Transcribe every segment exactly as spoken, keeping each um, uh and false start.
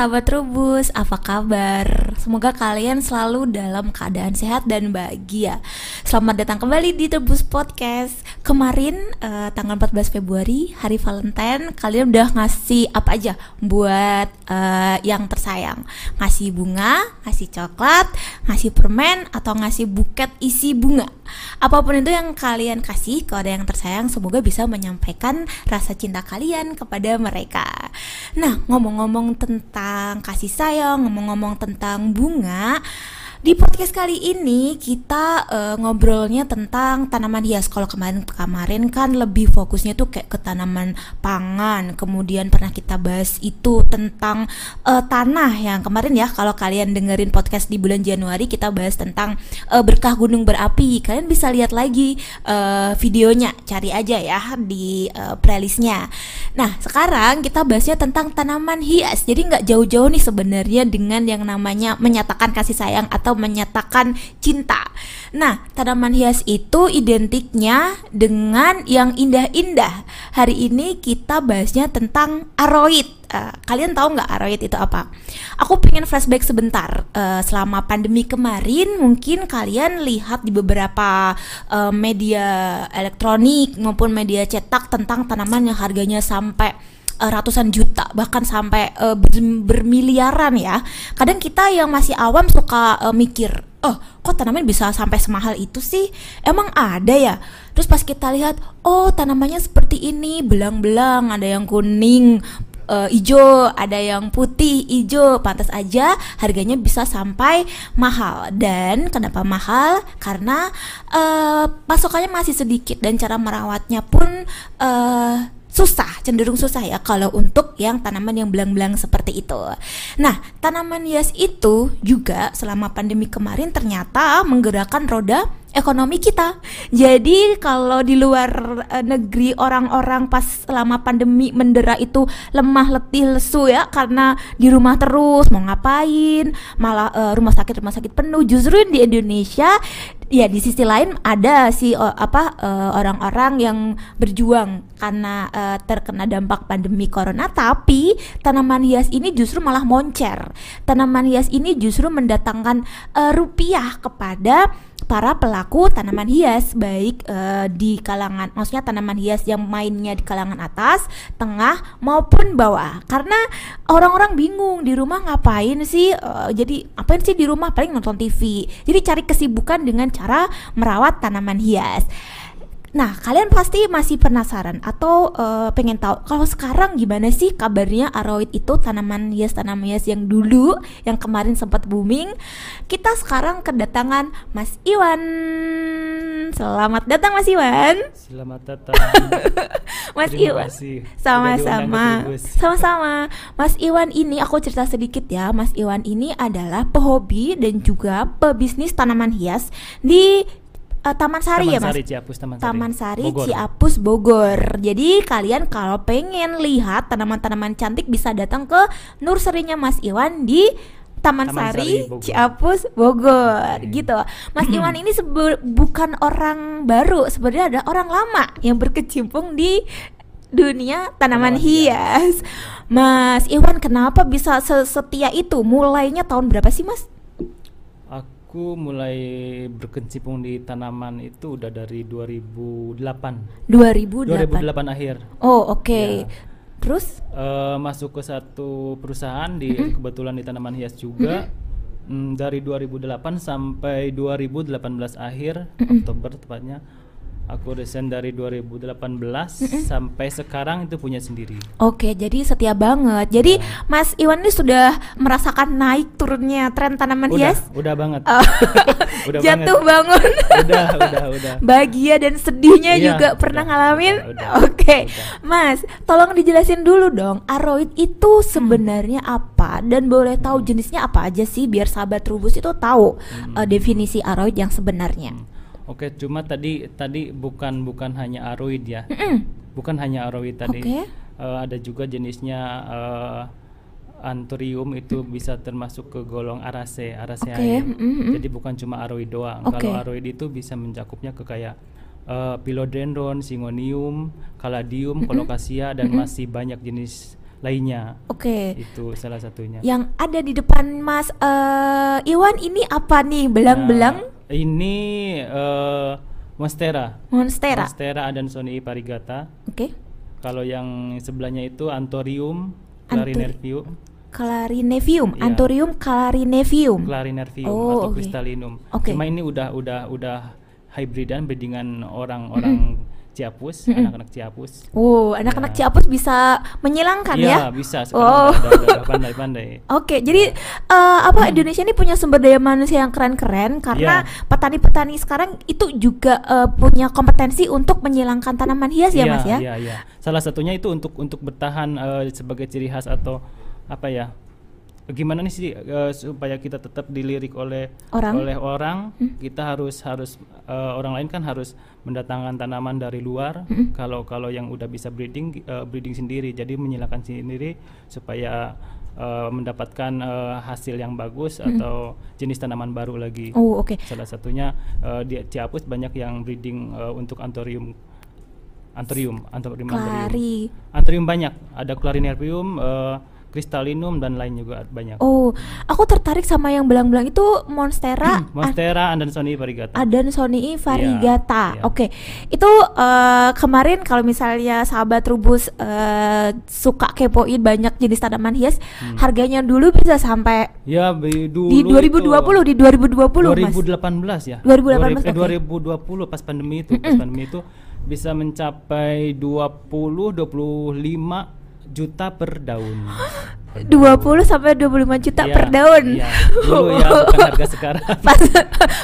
sahabat Trubus, apa kabar? Semoga kalian selalu dalam keadaan sehat dan bahagia. Selamat datang kembali di Terbus Podcast. Kemarin eh, tanggal empat belas Februari, hari Valentine, kalian udah ngasih apa aja buat eh, yang tersayang? Ngasih bunga, ngasih coklat, ngasih permen, atau ngasih buket isi bunga. Apapun itu yang kalian kasih ke orang yang tersayang, semoga bisa menyampaikan rasa cinta kalian kepada mereka. Nah, ngomong-ngomong tentang kasih sayang, ngomong-ngomong tentang bunga, di podcast kali ini kita uh, ngobrolnya tentang tanaman hias. Kalau kemarin-kemarin kan lebih fokusnya tuh kayak ke tanaman pangan. Kemudian pernah kita bahas itu tentang uh, tanah yang kemarin ya. Kalau kalian dengerin podcast di bulan Januari, kita bahas tentang uh, berkah gunung berapi. Kalian bisa lihat lagi uh, videonya, cari aja ya di uh, playlistnya. Nah, sekarang kita bahasnya tentang tanaman hias. Jadi gak jauh-jauh nih sebenarnya dengan yang namanya menyatakan kasih sayang atau menyatakan cinta. Nah, tanaman hias itu identiknya dengan yang indah-indah. Hari ini kita bahasnya tentang aroid. Uh, kalian tahu nggak aroid itu apa? Aku pengen flashback sebentar. Uh, selama pandemi kemarin, mungkin kalian lihat di beberapa uh, media elektronik maupun media cetak tentang tanaman yang harganya sampai ratusan juta, bahkan sampai uh, bermiliaran ya. Kadang kita yang masih awam suka uh, mikir, oh kok tanaman bisa sampai semahal itu sih? Emang ada ya? Terus pas kita lihat, oh tanamannya seperti ini, belang-belang, ada yang kuning Uh, ijo, ada yang putih ijo, pantas aja harganya bisa sampai mahal. Dan kenapa mahal? Karena uh, pasokannya masih sedikit dan cara merawatnya pun uh, susah, cenderung susah ya kalau untuk yang tanaman yang belang-belang seperti itu. Nah, tanaman hias itu juga selama pandemi kemarin ternyata menggerakkan roda ekonomi kita. Jadi kalau di luar e, negeri orang-orang pas selama pandemi mendera itu lemah, letih, lesu ya, karena di rumah terus mau ngapain, malah e, rumah sakit rumah sakit penuh. Justru di Indonesia ya di sisi lain ada si o, apa e, orang-orang yang berjuang karena e, terkena dampak pandemi corona, tapi tanaman hias ini justru malah moncer. Tanaman hias ini justru mendatangkan e, rupiah kepada para pelaku tanaman hias, baik uh, di kalangan, maksudnya tanaman hias yang mainnya di kalangan atas, tengah maupun bawah. Karena orang-orang bingung di rumah ngapain sih, uh, jadi apain sih di rumah, paling nonton T V. Jadi cari kesibukan dengan cara merawat tanaman hias. Nah, kalian pasti masih penasaran atau uh, pengen tahu kalau sekarang gimana sih kabarnya aroid itu, tanaman hias-tanaman hias yang dulu, yang kemarin sempat booming. Kita sekarang kedatangan Mas Iwan. Selamat datang Mas Iwan. Selamat datang. Mas Iwan. Sama-sama. Sama-sama. Mas Iwan ini, aku cerita sedikit ya. Mas Iwan ini adalah pehobi dan juga pebisnis tanaman hias di Uh, Taman Sari Taman ya mas? Sari, Ciapus, Taman Sari, Taman Sari Bogor. Ciapus, Bogor. Jadi kalian kalau pengen lihat tanaman-tanaman cantik bisa datang ke nurserinya Mas Iwan di Taman, Taman Sari, Sari Bogor. Ciapus, Bogor. Okay. Gitu. Mas Iwan ini sebe- bukan orang baru, sebenarnya ada orang lama yang berkecimpung di dunia tanaman, tanaman hias. hias. Mas Iwan kenapa bisa setia itu? Mulainya tahun berapa sih mas? Aku mulai berkecimpung di tanaman itu udah dari dua ribu delapan. dua ribu delapan akhir. Oh, oke. Okay. Ya. Terus uh, masuk ke satu perusahaan di mm-hmm. kebetulan di tanaman hias juga. Mm-hmm. Mm, dari dua ribu delapan sampai dua ribu delapan belas akhir, mm-hmm. Oktober tepatnya. Aku resign dari dua ribu delapan belas mm-hmm. sampai sekarang itu punya sendiri. Oke, jadi setia banget. Jadi ya. Mas Iwan ini sudah merasakan naik turunnya tren tanaman udah, hias? Udah banget. Oh. Udah jatuh banget. Bangun. Udah, udah, udah. Bahagia dan sedihnya ya, juga pernah udah, ngalamin? Udah, udah, Oke. Udah. Mas, tolong dijelasin dulu dong, aroid itu sebenarnya hmm. apa? Dan boleh tahu jenisnya apa aja sih biar sahabat Trubus itu tahu hmm. uh, definisi aroid yang sebenarnya. Hmm. Oke, cuma tadi tadi bukan bukan hanya aroid ya, mm-mm. bukan hanya aroid tadi, okay. uh, ada juga jenisnya uh, Anthurium itu mm-hmm. bisa termasuk ke golong Araceae, Araceae. Okay. Jadi bukan cuma aroid doang. Okay. Kalau aroid itu bisa mencakupnya ke kayak uh, Philodendron, Singonium, Caladium, mm-hmm. Colocasia dan mm-hmm. masih banyak jenis lainnya. Oke. Okay. Itu salah satunya. Yang ada di depan Mas uh, Iwan ini apa nih? Belang-belang? Nah, ini uh, Monstera. Monstera. Monstera adansonii variegata. Oke. Okay. Kalau yang sebelahnya itu Anthurium clarinervium. Clarinervium, yeah. Anthurium clarinervium. Clarinervium oh, atau okay. kristalinum. Okay. Cuma ini udah udah udah hybridan breedingan orang-orang mm-hmm. Ciapus, mm-hmm. anak-anak Ciapus. Oh, anak-anak ya. Ciapus bisa menyilangkan ya? Ya, bisa. Oh, udah pandai-pandai. Oke, okay, jadi uh, apa hmm. Indonesia ini punya sumber daya manusia yang keren-keren karena ya. petani-petani sekarang itu juga uh, punya kompetensi untuk menyilangkan tanaman hias ya, ya Mas ya? Iya, iya. Salah satunya itu untuk untuk bertahan uh, sebagai ciri khas atau apa ya? Gimana nih sih uh, supaya kita tetap dilirik oleh orang. oleh orang hmm? Kita harus harus uh, orang lain kan harus mendatangkan tanaman dari luar. hmm? Kalau kalau yang udah bisa breeding uh, breeding sendiri, jadi menyilakan sendiri supaya uh, mendapatkan uh, hasil yang bagus hmm. atau jenis tanaman baru lagi. Oh, okay. Salah satunya uh, di Ciapus banyak yang breeding uh, untuk anthurium anthurium anthurium Klari. anthurium banyak, ada clarinervium, uh, kristalinum dan lain juga banyak. Oh, aku tertarik sama yang belang-belang itu Monstera. Hmm, Monstera adansonii variegata. Adansonii variegata. Yeah, yeah. Oke, okay. Itu uh, kemarin kalau misalnya sahabat Rubus uh, suka kepoin banyak jenis tanaman hias, hmm. harganya dulu bisa sampai ya dulu di dua ribu dua puluh, di dua ribu dua puluh, dua ribu delapan belas, Mas. Ya. dua ribu delapan belas. dua ribu, eh, okay. dua ribu dua puluh pas pandemi itu, mm-mm. pas pandemi itu bisa mencapai dua puluh sampai dua puluh lima juta per daun. dua puluh sampai dua puluh lima juta ya, per daun. Iya. Dulu ya, bukan harga sekarang. Pas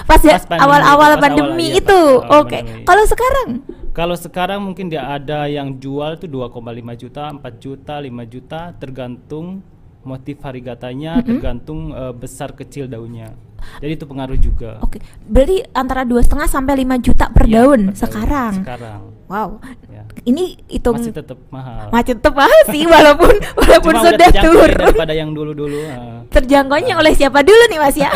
pas ya awal-awal pandemi awal, itu. Ya, oke. Okay. Kalau sekarang? Kalau sekarang mungkin dia ada yang jual tuh dua koma lima juta, empat juta, lima juta tergantung motif variegatanya, mm-hmm. tergantung uh, besar kecil daunnya. Jadi itu pengaruh juga. Oke. Okay. Berarti antara dua koma lima sampai lima juta per ya, daun per sekarang. Daun, sekarang. Wow. Ya. Ini itu masih tetap mahal. Masih tetap mahal sih walaupun walaupun cuma sudah turun daripada yang dulu-dulu. Uh, Terjangkaunya uh. oleh siapa dulu nih Mas ya?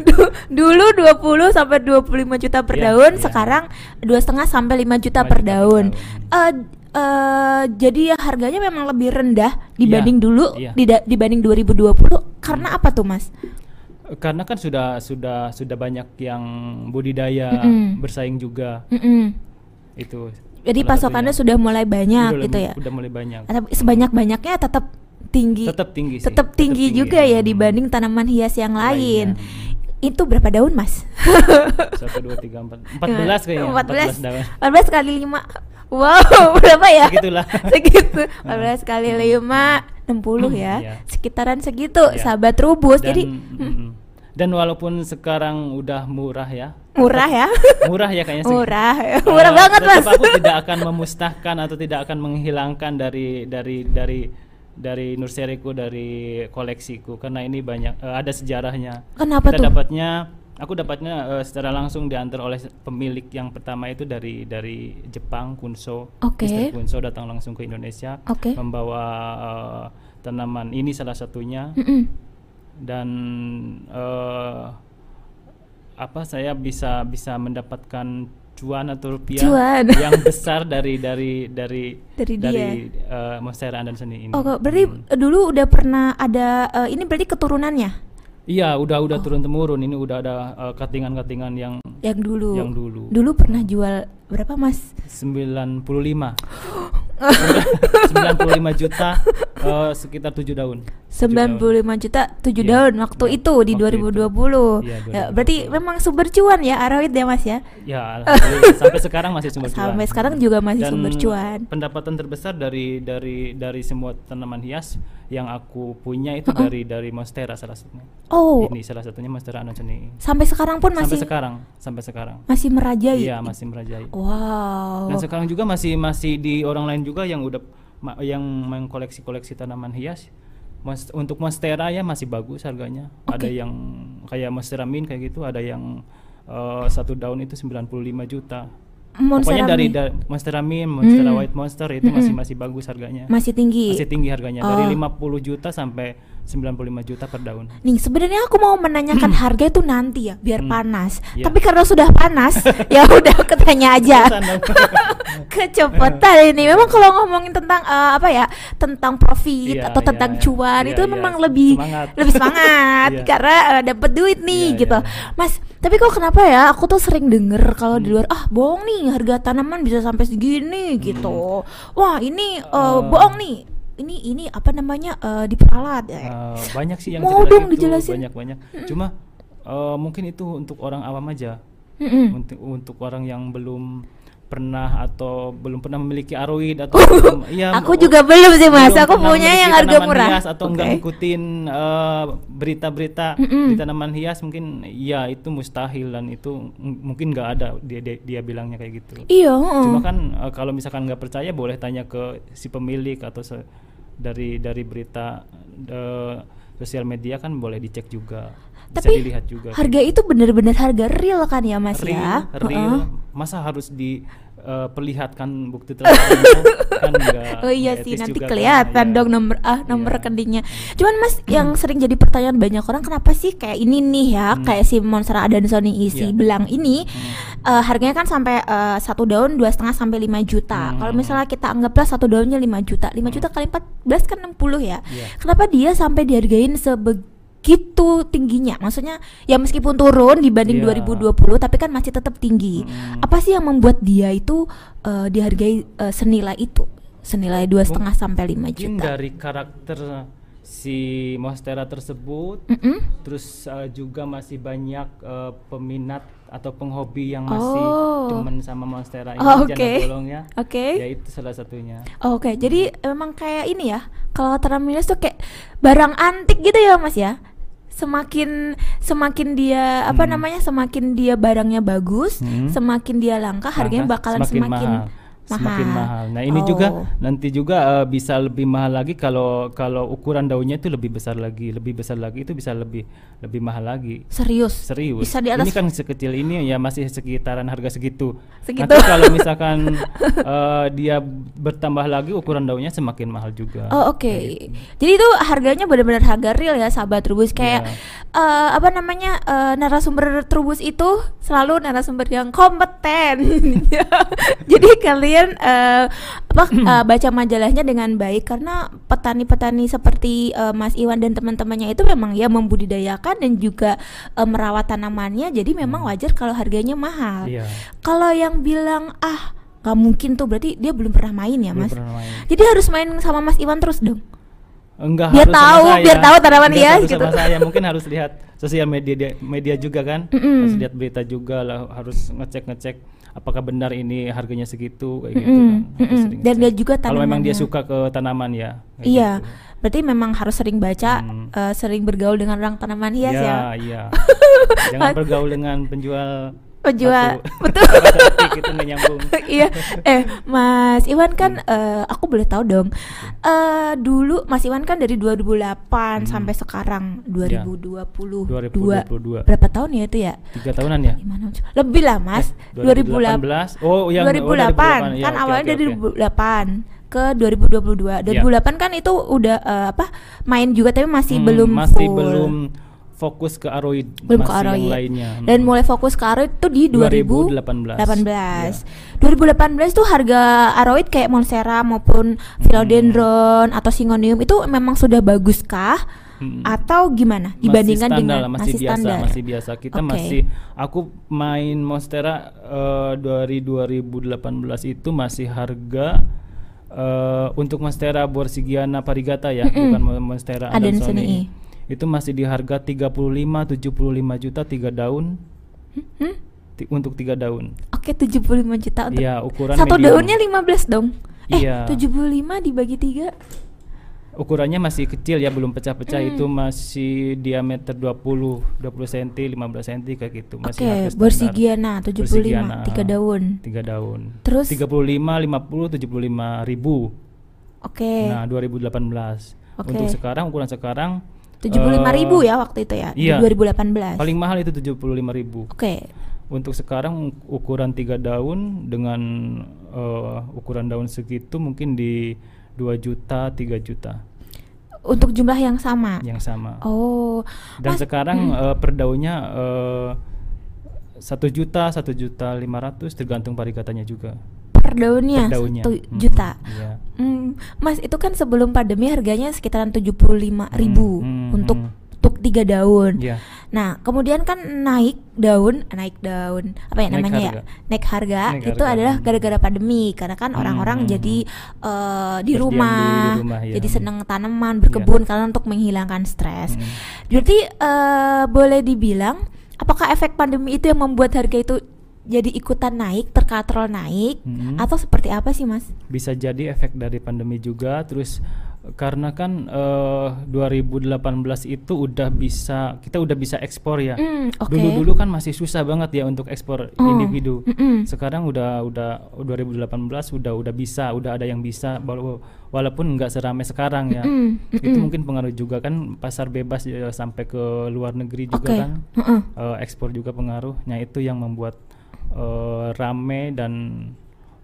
du- dulu dua puluh sampai dua puluh lima juta per ya, daun, ya. Sekarang dua koma lima sampai lima juta per daun. Uh, uh, jadi harganya memang lebih rendah dibanding ya, dulu ya. Dida- dibanding dua ribu dua puluh karena hmm. apa tuh Mas? Karena kan sudah sudah sudah banyak yang budidaya mm-mm. bersaing juga. Mm-mm. Itu. Jadi pasokannya sudah mulai banyak sudah gitu ya. Sudah mulai banyak. Sebanyak-banyaknya tetap tinggi. Tetap tinggi sih. Tetap tinggi, tetap tinggi juga ya, ya dibanding tanaman hias yang lain. Lainnya. Itu berapa daun Mas? satu, dua, tiga, empat, empat belas kayaknya. empat belas daun. empat belas kali lima. Wow, berapa ya? Segitulah. Segitu. empat belas kali lima, enam puluh hmm, ya. Iya. Sekitaran segitu, iya. Sahabat Rubus. Dan, jadi mm-mm. dan walaupun sekarang udah murah ya. Murah ya? Murah ya kayaknya sih. Murah. Murah uh, banget, Mas. Aku tidak akan memusnahkan atau tidak akan menghilangkan dari dari dari dari nurseriku, dari koleksiku karena ini banyak uh, ada sejarahnya. Kenapa kita tuh? dapatnya Aku dapatnya uh, secara langsung diantar oleh pemilik yang pertama itu dari dari Jepang, Kunso. Okay. Mister Kunso datang langsung ke Indonesia, okay. membawa uh, tanaman ini salah satunya. Mm-mm. Dan uh, apa saya bisa bisa mendapatkan cuan atau rupiah cuan. yang besar dari dari dari dari, dari uh, Monstera adansonii ini. Oh, berarti hmm. dulu udah pernah ada uh, ini berarti keturunannya? Iya, udah udah oh. turun temurun. Ini udah ada uh, katingan-katingan yang yang dulu. Yang dulu. Dulu pernah jual berapa, Mas? sembilan puluh lima sembilan puluh lima juta uh, sekitar tujuh daun. sembilan puluh lima juta tujuh yeah. daun waktu yeah. itu di waktu dua ribu dua puluh. Itu. Ya, dua ribu dua puluh. Ya, berarti memang sumber cuan ya Arawid ya, Mas ya? Ya, sampai sekarang masih sumber cuan. Sampai sekarang juga masih dan sumber cuan. Pendapatan terbesar dari dari dari semua tanaman hias yang aku punya itu uh-uh. dari dari Monstera salah satunya. Oh. Ini salah satunya Monstera adansonii. Sampai sekarang pun masih Sampai sekarang, sampai sekarang. Masih merajai. Iya, masih merajai. Wow. Dan sekarang juga masih masih di orang lain juga yang udah ma- yang mengkoleksi-koleksi tanaman hias. Mas, untuk Monstera ya masih bagus harganya. Okay. Ada yang kayak Monstera Mint kayak gitu, ada yang uh, satu daun itu sembilan puluh lima juta. Monstera pokoknya dari da- Monstera Mint, Monstera mm. White Monster itu mm-hmm. masih masih bagus harganya. Masih tinggi. Masih tinggi harganya oh. dari lima puluh juta sampai sembilan puluh lima juta per daun. Nih, sebenarnya aku mau menanyakan harga itu nanti ya, biar hmm. panas. Yeah. Tapi karena sudah panas, ya udah aku tanya aja. Kecepatan ini. Memang kalau ngomongin tentang uh, apa ya, tentang profit yeah, atau yeah, tentang yeah. cuan yeah, itu yeah, memang yeah. lebih semangat. lebih semangat yeah. karena uh, dapat duit nih yeah, gitu. Yeah. Mas, tapi kok kenapa ya? Aku tuh sering denger kalau hmm. di luar, ah bohong nih harga tanaman bisa sampai segini hmm. gitu. Wah, ini uh, uh. bohong nih. Ini ini apa namanya uh, diperalat ya? Uh, banyak sih yang cerita itu dijelasin. banyak-banyak. Mm-hmm. Cuma uh, mungkin itu untuk orang awam aja, mm-hmm. untuk untuk orang yang belum pernah atau belum pernah memiliki aroid atau belum, ya, aku oh, juga belum sih mas. Belum aku punya yang harga murah. Atau okay. nggak ngikutin uh, berita-berita mm-hmm. di tanaman hias mungkin ya itu mustahil dan itu m- mungkin nggak ada dia, dia dia bilangnya kayak gitu. Iya. Uh. Cuma kan uh, kalau misalkan nggak percaya boleh tanya ke si pemilik atau se- dari dari berita uh, sosial media kan boleh dicek juga, bisa tapi dilihat juga. Harga itu benar-benar harga real kan ya mas real, ya? Real, uh-uh. masa harus diperlihatkan uh, bukti transfernya kan enggak? Oh iya sih nanti kelihatan kan, dong ya. nomor ah nomor yeah. rekeningnya. Cuman mas yang sering jadi pertanyaan banyak orang kenapa sih kayak ini nih ya hmm. kayak si Monstera adansonii si yeah. belang ini hmm. uh, harganya kan sampai uh, satu daun dua setengah sampai lima juta. Hmm. Kalau misalnya kita anggaplah satu daunnya lima juta, lima hmm. juta kali empat belas kan enam puluh ya. Yeah. Kenapa dia sampai dihargain sebegitu gitu tingginya, maksudnya ya meskipun turun dibanding yeah. dua ribu dua puluh tapi kan masih tetap tinggi. Hmm. Apa sih yang membuat dia itu uh, dihargai uh, senilai itu, senilai dua setengah sampai lima juta? Mungkin dari karakter si Monstera tersebut, mm-hmm. terus uh, juga masih banyak uh, peminat atau penghobi yang masih demen oh. sama Monstera ini oh, okay. jangan bolongnya, okay. ya itu salah satunya. Oh, Oke, okay. jadi memang kayak ini ya, kalau tanaman hias tuh kayak barang antik gitu ya mas ya. Semakin semakin dia apa hmm. namanya semakin dia barangnya bagus, hmm. semakin dia langka, harganya bakalan semakin, semakin mahal. mahal. Semakin mahal. Nah ini oh. juga nanti juga uh, bisa lebih mahal lagi kalau kalau ukuran daunnya itu lebih besar lagi, lebih besar lagi itu bisa lebih lebih mahal lagi. Serius? Serius. Bisa di atas. Ini kan sekecil ini ya masih sekitaran harga segitu. Segitu. Nanti kalau misalkan uh, dia bertambah lagi ukuran daunnya semakin mahal juga. Oh oke. Okay. Gitu. Jadi itu harganya benar-benar harga real ya sahabat Trubus kayak yeah. uh, apa namanya uh, narasumber Trubus itu selalu narasumber yang kompeten. Jadi kalian Uh, apa, uh, baca majalahnya dengan baik karena petani-petani seperti uh, Mas Iwan dan teman-temannya itu memang ya membudidayakan dan juga uh, merawat tanamannya, jadi memang wajar kalau harganya mahal. Iya. Kalau yang bilang ah nggak mungkin tuh berarti dia belum pernah main ya belum mas. Main. Jadi harus main sama Mas Iwan terus dong. Enggak biar harus tahu, sama saya. Biar tahu tanaman dia gitu. Sama saya mungkin harus lihat sosial media media juga kan, mm-hmm. harus lihat berita juga lah, harus ngecek-ngecek apakah benar ini harganya segitu kayak mm-hmm. gitu kan. Mm-hmm. Dan dia juga tanaman. Kalau memang dia suka ke tanaman ya. Iya. Gitu. Berarti memang harus sering baca, hmm. uh, sering bergaul dengan orang tanaman hias ya. Iya, iya. Jangan bergaul dengan penjual penjual betul gitu menyambung. Iya. Eh, Mas Iwan kan hmm. uh, aku boleh tahu dong. Uh, dulu Mas Iwan kan dari dua ribu delapan hmm. sampai sekarang dua ribu dua puluh dua. Berapa tahun ya itu ya? tiga tahunan ya? Gimana? Lebih lah, Mas. Eh, dua ribu delapan belas. Oh, yang dua ribu delapan, dua ribu delapan. Kan ya, awalnya okay, okay, dari dua ribu delapan ke dua ribu dua puluh dua. dua ribu delapan yeah. kan itu udah uh, apa? Main juga tapi masih hmm, belum masih full. belum fokus ke aroid belum masih ke aroid. Yang lainnya dan mulai fokus ke aroid tuh di dua ribu delapan belas. dua ribu delapan belas yeah. dua ribu delapan belas tuh harga aroid kayak Monstera maupun Philodendron hmm. atau Singonium itu memang sudah baguskah hmm. atau gimana dibandingkan masih standar, dengan masih, masih biasa standar. masih biasa kita okay. masih aku main Monstera uh, dari dua ribu delapan belas itu masih harga uh, untuk Monstera Borsigiana parigata ya mm-mm. bukan Monstera adansonii itu masih di harga tiga puluh lima sampai tujuh puluh lima juta tiga daun. Hmm? T- untuk tiga daun. Oke, tujuh puluh lima juta untuk. Iya, ukuran satu medium. Daunnya lima belas dong. Iya. Eh, tujuh puluh lima dibagi tiga. Ukurannya masih kecil ya, belum pecah-pecah hmm. itu masih diameter dua puluh sentimeter, lima belas sentimeter kayak gitu. Masih okay, harga standar. Oke, Borsigiana tujuh puluh lima Borsigiana, tiga daun. tiga daun. Terus tiga puluh lima, lima puluh, tujuh puluh lima ribu. Oke. Okay. Nah, dua ribu delapan belas. Okay. Untuk sekarang ukuran sekarang tujuh puluh lima ribu uh, ya waktu itu ya, iya, di dua ribu delapan belas. Paling mahal itu tujuh puluh lima ribu. Oke. Okay. Untuk sekarang ukuran tiga daun dengan uh, ukuran daun segitu mungkin di dua juta, tiga juta. Untuk jumlah yang sama? Yang sama. Oh. Dan Mas, sekarang hmm. uh, per daunnya uh, satu juta, satu juta lima ratus tergantung varietasnya juga. Per daunnya? Per daunnya. satu juta. Hmm, iya. hmm. Mas, itu kan sebelum pandemi harganya sekitaran tujuh puluh lima ribu hmm, untuk hmm. untuk tiga daun. Yeah. Nah, kemudian kan naik daun, naik daun apa ya naik namanya harga. ya, naik harga naik itu harga. adalah gara-gara pandemi, karena kan hmm, orang-orang hmm. jadi uh, di, rumah, di rumah, ya. jadi seneng tanaman, berkebun yeah. karena untuk menghilangkan stres. Hmm. Jadi uh, boleh dibilang, apakah efek pandemi itu yang membuat harga itu jadi ikutan naik, terkatrol naik, hmm. atau seperti apa sih, Mas? Bisa jadi efek dari pandemi juga, terus. Karena kan uh, dua ribu delapan belas itu udah bisa kita udah bisa ekspor ya. Mm, okay. Dulu-dulu kan masih susah banget ya untuk ekspor mm. individu. Mm-mm. Sekarang udah udah dua ribu delapan belas udah udah bisa, udah ada yang bisa walaupun nggak seramai sekarang ya. Mm-mm. Mm-mm. Itu mungkin pengaruh juga kan pasar bebas ya, sampai ke luar negeri juga okay. kan. Mm-mm. Uh, ekspor juga pengaruhnya, itu yang membuat uh, rame dan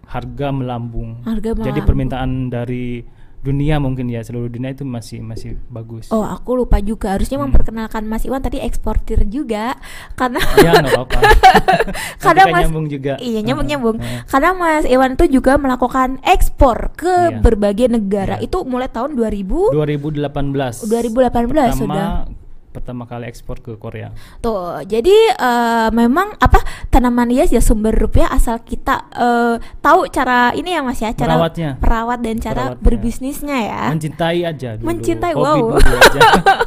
harga melambung. Harga melambung. Jadi permintaan dari dunia mungkin ya, seluruh dunia itu masih masih bagus. Oh, aku lupa juga harusnya hmm. memperkenalkan Mas Iwan tadi eksportir juga, karena ya nggak apa-apa. Karena Mas juga. Iya nyambung nyambung. Uh-huh. Karena Mas Iwan itu juga melakukan ekspor ke yeah. berbagai negara. Yeah. Itu mulai tahun dua ribu delapan belas dua ribu delapan belas sudah. Pertama kali ekspor ke Korea. Tuh, jadi uh, memang apa tanaman hias ya sumber rupiah asal kita uh, tahu cara ini ya Mas ya, cara merawatnya, perawat dan cara Perawatnya. berbisnisnya ya. Mencintai aja dulu. Mencintai, hobi wow. Dulu aja.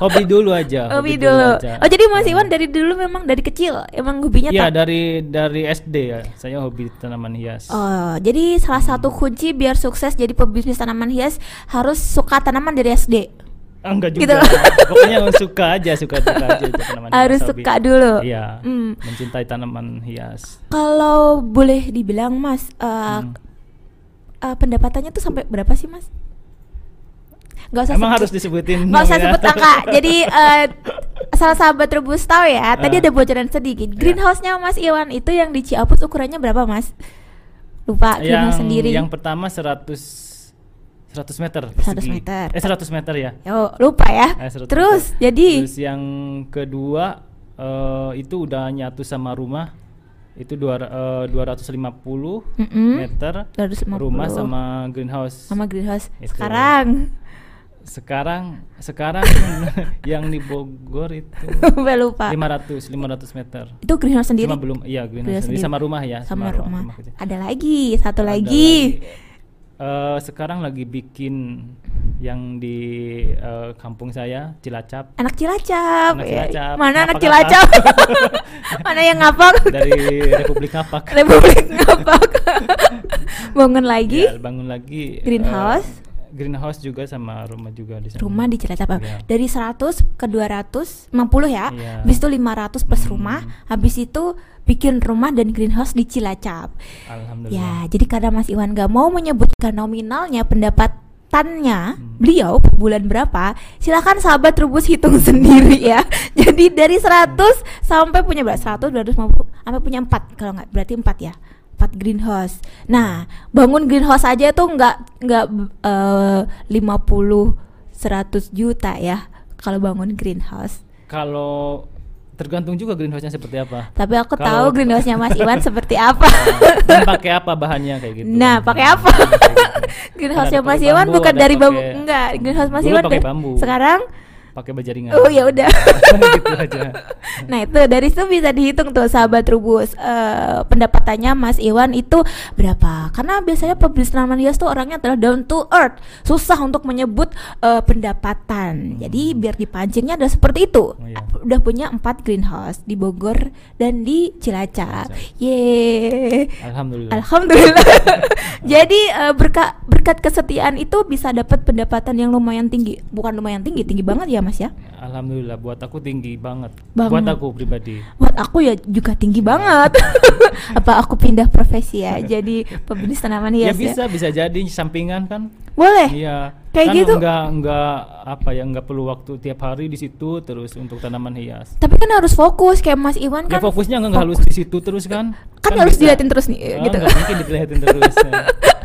hobi dulu aja. Hobi, hobi dulu. dulu aja. Oh, jadi Mas Iwan dari dulu memang dari kecil emang hobinya. Iya, ta- dari dari S D ya. Saya hobi tanaman hias. Oh, jadi salah satu kunci biar sukses jadi pebisnis tanaman hias harus suka tanaman dari S D. Enggak juga, gitu. Pokoknya suka aja, suka-suka aja tanaman hias. Harus suka dulu. Iya, mm. mencintai tanaman hias. Kalau boleh dibilang Mas, uh, hmm. uh, pendapatannya tuh sampai berapa sih Mas? Gak usah Emang sebut, harus disebutin. Gak usah sebut angka. Jadi uh, asal sahabat Terbus tahu ya, tadi uh, ada bocoran sedikit. Greenhouse-nya Mas Iwan itu yang di Ciapus ukurannya berapa Mas? Lupa, greenhouse sendiri. Yang pertama seratus meter Eh seratus meter ya. Oh, lupa ya. Eh, Terus meter. jadi Terus yang kedua uh, itu udah nyatu sama rumah. Itu dua, uh, dua ratus lima puluh mm-hmm. meter dua ratus lima puluh rumah sama greenhouse. Sama greenhouse. Itu. Sekarang Sekarang sekarang yang di Bogor itu lupa. lima ratus meter Itu greenhouse sendiri. Cuma belum iya greenhouse, greenhouse sendiri. Sendiri sama rumah ya. Sama, sama rumah. rumah. Ada lagi, satu Ada lagi. lagi. Uh, sekarang lagi bikin yang di uh, kampung saya, Cilacap. Anak Cilacap. Anak Cilacap. Ya, mana Ngapak anak Cilacap? Mana yang ngapak? Dari Republik Ngapak. Republik Ngapak. Bangun lagi. Ya, bangun lagi. Greenhouse. Uh, greenhouse juga sama rumah juga di sana. Rumah di Cilacap. Ya. Dari seratus ke dua ratus lima puluh ya. ya. Habis itu lima ratus plus hmm. rumah. Habis itu bikin rumah dan greenhouse di Cilacap. Alhamdulillah. Ya, jadi karena Mas Iwan gak mau menyebutkan nominalnya pendapatannya hmm. beliau per bulan berapa, silakan sahabat Terbus hitung sendiri ya. Jadi dari seratus hmm. sampai punya berapa? seratus, dua ratus lima puluh sampai punya empat kalau enggak berarti empat ya. empat greenhouse. Nah, bangun greenhouse aja tuh enggak enggak uh, lima puluh, seratus juta ya kalau bangun greenhouse. Kalau tergantung juga greenhouse-nya seperti apa. Tapi aku Kalo tahu greenhouse-nya Mas Iwan seperti apa. Dan pakai apa bahannya kayak gitu. Nah, pakai apa? greenhouse-nya Mas Iwan bukan dari bambu, enggak. Greenhouse Mas Iwan dari bambu. Sekarang pakai bajaringan. Oh ya udah. Gitu aja. Nah, itu dari situ bisa dihitung tuh sahabat Terbus uh, pendapatannya Mas Iwan itu berapa? Karena biasanya pebisnis tanaman hias tuh orangnya adalah down to earth, susah untuk menyebut uh, pendapatan. Hmm. Jadi biar dipancingnya adalah seperti itu. Oh, iya. Udah punya empat greenhouse di Bogor dan di Cilacap. Yeay. Alhamdulillah. Alhamdulillah. Jadi uh, berkat berkat kesetiaan itu bisa dapat pendapatan yang lumayan tinggi. Bukan lumayan tinggi, tinggi banget ya Mas ya. Alhamdulillah, buat aku tinggi banget. Bang, buat aku pribadi. Buat aku ya juga tinggi banget. Apa aku pindah profesi ya? Jadi pebisnis tanaman hias ya? Ya bisa, bisa jadi sampingan kan. Boleh. Iya. Kayak kan gitu. Enggak enggak apa ya, enggak perlu waktu tiap hari di situ terus untuk tanaman hias. Tapi kan harus fokus kayak Mas Iwan kan. Ya fokusnya enggak fokus. Harus di situ terus kan. Kan, kan harus bisa, dilihatin terus nih oh, gitu. Enggak mungkin dilihatin terus. Ya.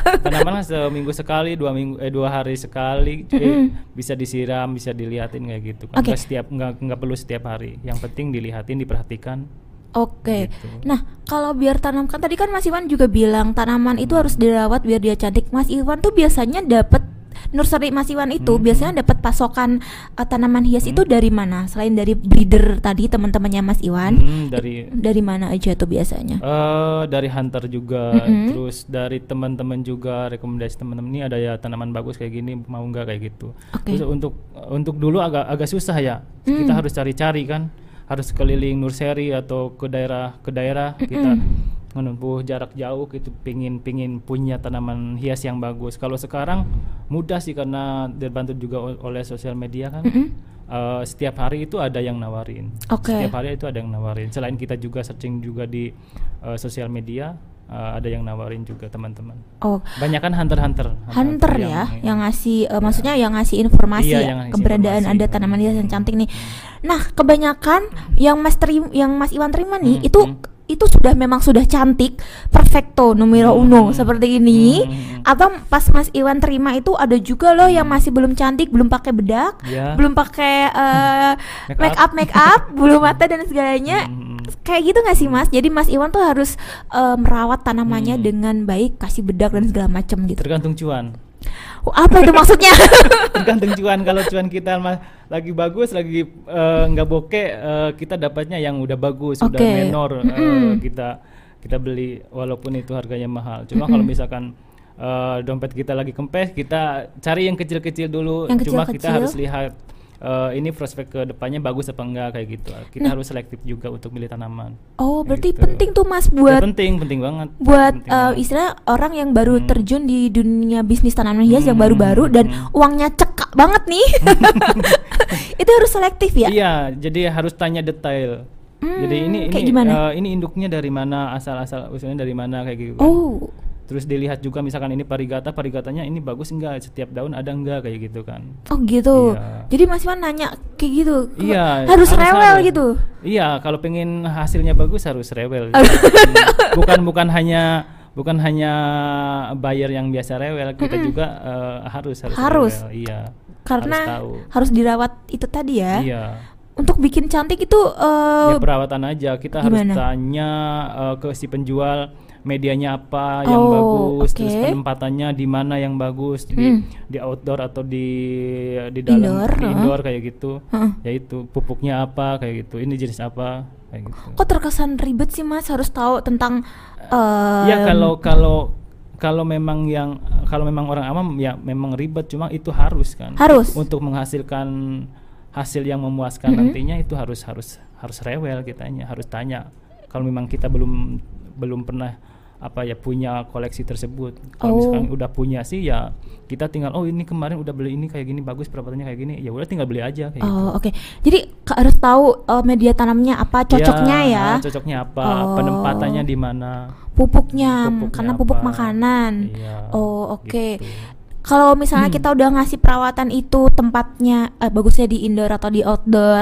Tanaman seminggu sekali, dua minggu eh dua hari sekali, mm-hmm. eh, bisa disiram, bisa dilihatin kayak gitu. Kan okay. Enggak setiap enggak enggak perlu setiap hari. Yang penting dilihatin, diperhatikan. Oke, okay. Gitu. Nah kalau biar tanamkan tadi kan Mas Iwan juga bilang tanaman itu hmm. harus dirawat biar dia cantik. Mas Iwan tuh biasanya dapat nursery Mas Iwan itu hmm. biasanya dapat pasokan uh, tanaman hias hmm. itu dari mana? Selain dari breeder tadi teman-temannya Mas Iwan, hmm, dari dari mana aja tuh biasanya? Uh, dari hunter juga, mm-hmm. terus dari teman-teman juga rekomendasi teman-teman ini ada ya tanaman bagus kayak gini mau nggak kayak gitu. Okay. Terus untuk untuk dulu agak agak susah ya, hmm. kita harus cari-cari kan. Harus keliling nursery atau ke daerah ke daerah mm-hmm. kita menempuh jarak jauh gitu pingin pingin punya tanaman hias yang bagus. Kalau sekarang mudah sih karena dibantu juga oleh sosial media kan. Mm-hmm. Uh, setiap hari itu ada yang nawarin. Okay. Setiap hari itu ada yang nawarin. Selain kita juga searching juga di uh, sosial media. Uh, ada yang nawarin juga teman-teman. Oh. Banyak kan hunter-hunter. Hunter, hunter yang, ya, yang, yang ngasih, uh, ya. maksudnya yang ngasih informasi iya, ya, yang ngasih keberadaan informasi. Ada tanaman hias yang cantik nih. Nah, kebanyakan yang Mas terim, yang Mas Iwan terima nih, hmm, itu hmm. itu sudah memang sudah cantik, perfecto, numero uno hmm. seperti ini. Hmm. Atau pas Mas Iwan terima itu ada juga loh yang masih belum cantik, belum pakai bedak, yeah. belum pakai uh, make up, make up, bulu mata dan segalanya. Hmm. Kayak gitu gak sih Mas? Jadi Mas Iwan tuh harus uh, merawat tanamannya hmm. dengan baik, kasih bedak dan segala macam gitu. Tergantung cuan. Oh, apa itu maksudnya? Tergantung cuan. Kalau cuan kita mas, lagi bagus, lagi nggak uh, bokeh, uh, kita dapatnya yang udah bagus, okay. udah menor uh, kita kita beli walaupun itu harganya mahal. Cuma mm-hmm. kalau misalkan uh, dompet kita lagi kempes, kita cari yang kecil-kecil dulu. Yang Cuma kecil-kecil. Kita harus lihat. Uh, ini prospek ke depannya bagus apa enggak kayak gitu. Kita nah. harus selektif juga untuk milih tanaman. Oh, berarti gitu. Penting tuh Mas buat ya, penting, penting banget. Buat penting uh, banget. Istilah orang yang baru hmm. terjun di dunia bisnis tanaman hias hmm. yang baru-baru dan hmm. uangnya cekak banget nih. Itu harus selektif ya? Iya, jadi harus tanya detail. Hmm, jadi ini ini uh, ini induknya dari mana, asal-asal usulnya dari mana kayak gitu. Oh. Terus dilihat juga misalkan ini parigata, parigatanya ini bagus enggak, setiap daun ada enggak kayak gitu kan. Oh gitu. Iya. Jadi Mas Iwan nanya kayak gitu. Iya, harus, harus rewel harus. Gitu. Iya, kalau pengen hasilnya bagus harus rewel. bukan bukan hanya bukan hanya buyer yang biasa rewel, kita mm-hmm. juga uh, harus harus, harus. Rewel. Iya. Karena harus, tahu. harus dirawat itu tadi ya. Iya. Untuk bikin cantik itu uh, ya perawatan aja. Kita gimana? Harus tanya uh, ke si penjual medianya apa yang oh, bagus, okay. terus penempatannya di mana yang bagus, hmm. di di outdoor atau di di dalam indoor, di indoor kayak gitu, huh. yaitu pupuknya apa kayak gitu, ini jenis apa kayak gitu. Kok terkesan ribet sih Mas harus tahu tentang? Um, ya kalau kalau kalau memang yang kalau memang orang awam ya memang ribet, cuma itu harus kan. Harus. Untuk menghasilkan hasil yang memuaskan mm-hmm. nantinya itu harus harus harus rewel kitanya, harus tanya. Kalau memang kita belum belum pernah apa ya punya koleksi tersebut. Kalau oh. misalkan udah punya sih ya kita tinggal oh ini kemarin udah beli ini kayak gini bagus perawatannya kayak gini ya udah tinggal beli aja kayak oh, gitu. Oke. Okay. Jadi k- harus tahu uh, media tanamnya apa, cocoknya ya. ya. Cocoknya apa, oh. penempatannya di mana, pupuknya, pupuknya karena apa. Pupuk makanan. Iya, oh, oke. Okay. Gitu. Kalau misalnya hmm. kita udah ngasih perawatan itu tempatnya eh, bagusnya di indoor atau di outdoor,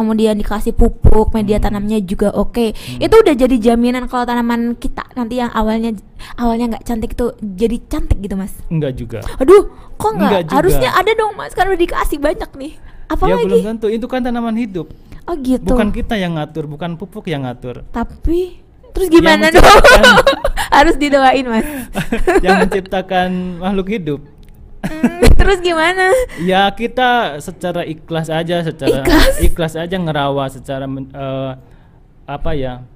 kemudian dikasih pupuk, media hmm. tanamnya juga oke. Okay. Hmm. Itu udah jadi jaminan kalau tanaman kita nanti yang awalnya awalnya nggak cantik itu jadi cantik gitu Mas? Enggak juga. Aduh, kok nggak? Harusnya ada dong Mas, kan udah dikasih banyak nih. Apalagi? Ya lagi? Belum tentu. Itu kan tanaman hidup. Oh gitu. Bukan kita yang ngatur, bukan pupuk yang ngatur. Tapi terus gimana dong? Harus didoain Mas. Yang menciptakan makhluk hidup. Mm, terus gimana? Ya kita secara ikhlas aja, secara ikhlas, ikhlas aja ngerawat secara men, uh, apa ya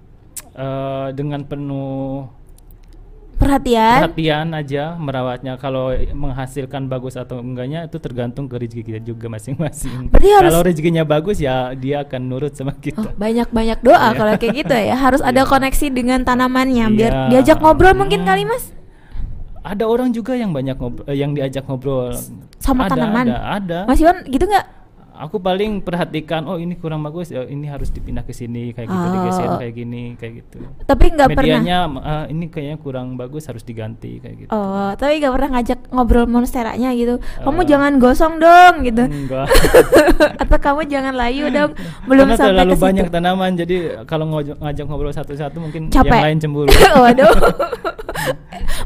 uh, dengan penuh perhatian, perhatian aja merawatnya. Kalau menghasilkan bagus atau enggaknya itu tergantung ke rezeki kita juga masing-masing. Kalau rezekinya bagus ya dia akan nurut sama kita. Oh, banyak-banyak doa kalau kayak gitu ya. Harus ada koneksi dengan tanamannya biar diajak ngobrol mungkin hmm. kali Mas. Ada orang juga yang banyak ngobrol, yang diajak ngobrol sama ada, tanaman. Ada, ada. Mas Iwan gitu nggak? Aku paling perhatikan, oh ini kurang bagus, ya ini harus dipindah ke sini kayak gitu, oh. digeser kayak gini, kayak gitu. Tapi nggak pernah. Medianya uh, ini kayaknya kurang bagus, harus diganti kayak gitu. Oh, tapi nggak pernah ngajak ngobrol monsteranya gitu. Kamu uh, jangan gosong dong gitu. Enggak. Atau kamu jangan layu dong. Belum karena sampai terlalu kesitu. Banyak tanaman, jadi kalau ngajak ngobrol satu-satu mungkin capek. Yang lain cemburu. Waduh.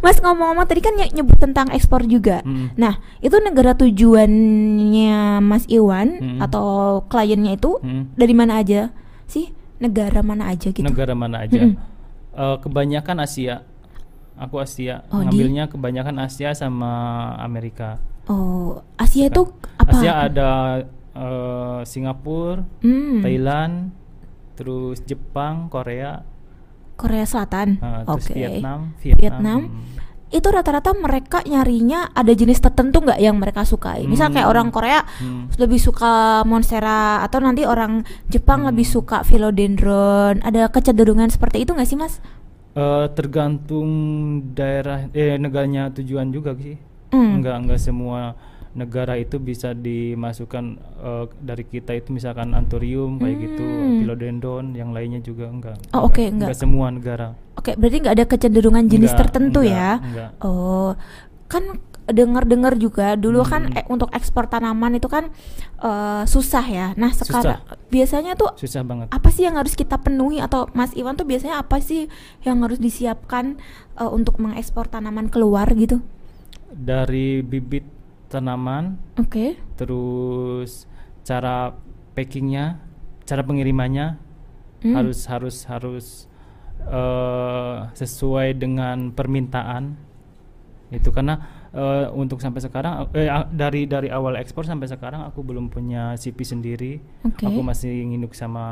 Mas, ngomong-ngomong tadi kan nyebut tentang ekspor juga. Hmm. Nah, itu negara tujuannya Mas Iwan hmm. atau kliennya itu hmm. dari mana aja sih? Negara mana aja gitu? Negara mana aja? Hmm. Uh, kebanyakan Asia. Aku Asia. Oh, ngambilnya di? Kebanyakan Asia sama Amerika. Oh, Asia itu apa? Asia ada uh, Singapura, hmm. Thailand, terus Jepang, Korea. Korea Selatan, uh, oke. Okay. Vietnam, Vietnam. Vietnam. Hmm. Itu rata-rata mereka nyarinya ada jenis tertentu nggak yang mereka sukai? Hmm. Misal kayak orang Korea hmm. lebih suka Monstera, atau nanti orang Jepang hmm. lebih suka Philodendron. Ada kecenderungan seperti itu nggak sih, Mas? Uh, tergantung daerah, eh negaranya tujuan juga sih. Hmm. Nggak nggak semua negara itu bisa dimasukkan uh, dari kita itu misalkan Anthurium kayak hmm. gitu, Philodendron, yang lainnya juga enggak. Oh, oke, okay, enggak. Enggak semua negara. Oke, okay, berarti enggak ada kecenderungan jenis enggak, tertentu enggak, ya. Enggak. Oh. Kan dengar-dengar juga dulu hmm. kan e- untuk ekspor tanaman itu kan uh, susah ya. Nah, sekarang susah. Biasanya tuh susah banget. Apa sih yang harus kita penuhi, atau Mas Iwan tuh biasanya apa sih yang harus disiapkan uh, untuk mengekspor tanaman keluar gitu? Dari bibit tanaman, oke. Okay. Terus cara packingnya, cara pengirimannya hmm. harus harus harus uh, sesuai dengan permintaan itu, karena uh, untuk sampai sekarang eh, dari dari awal ekspor sampai sekarang aku belum punya C P sendiri, okay. Aku masih nginduk sama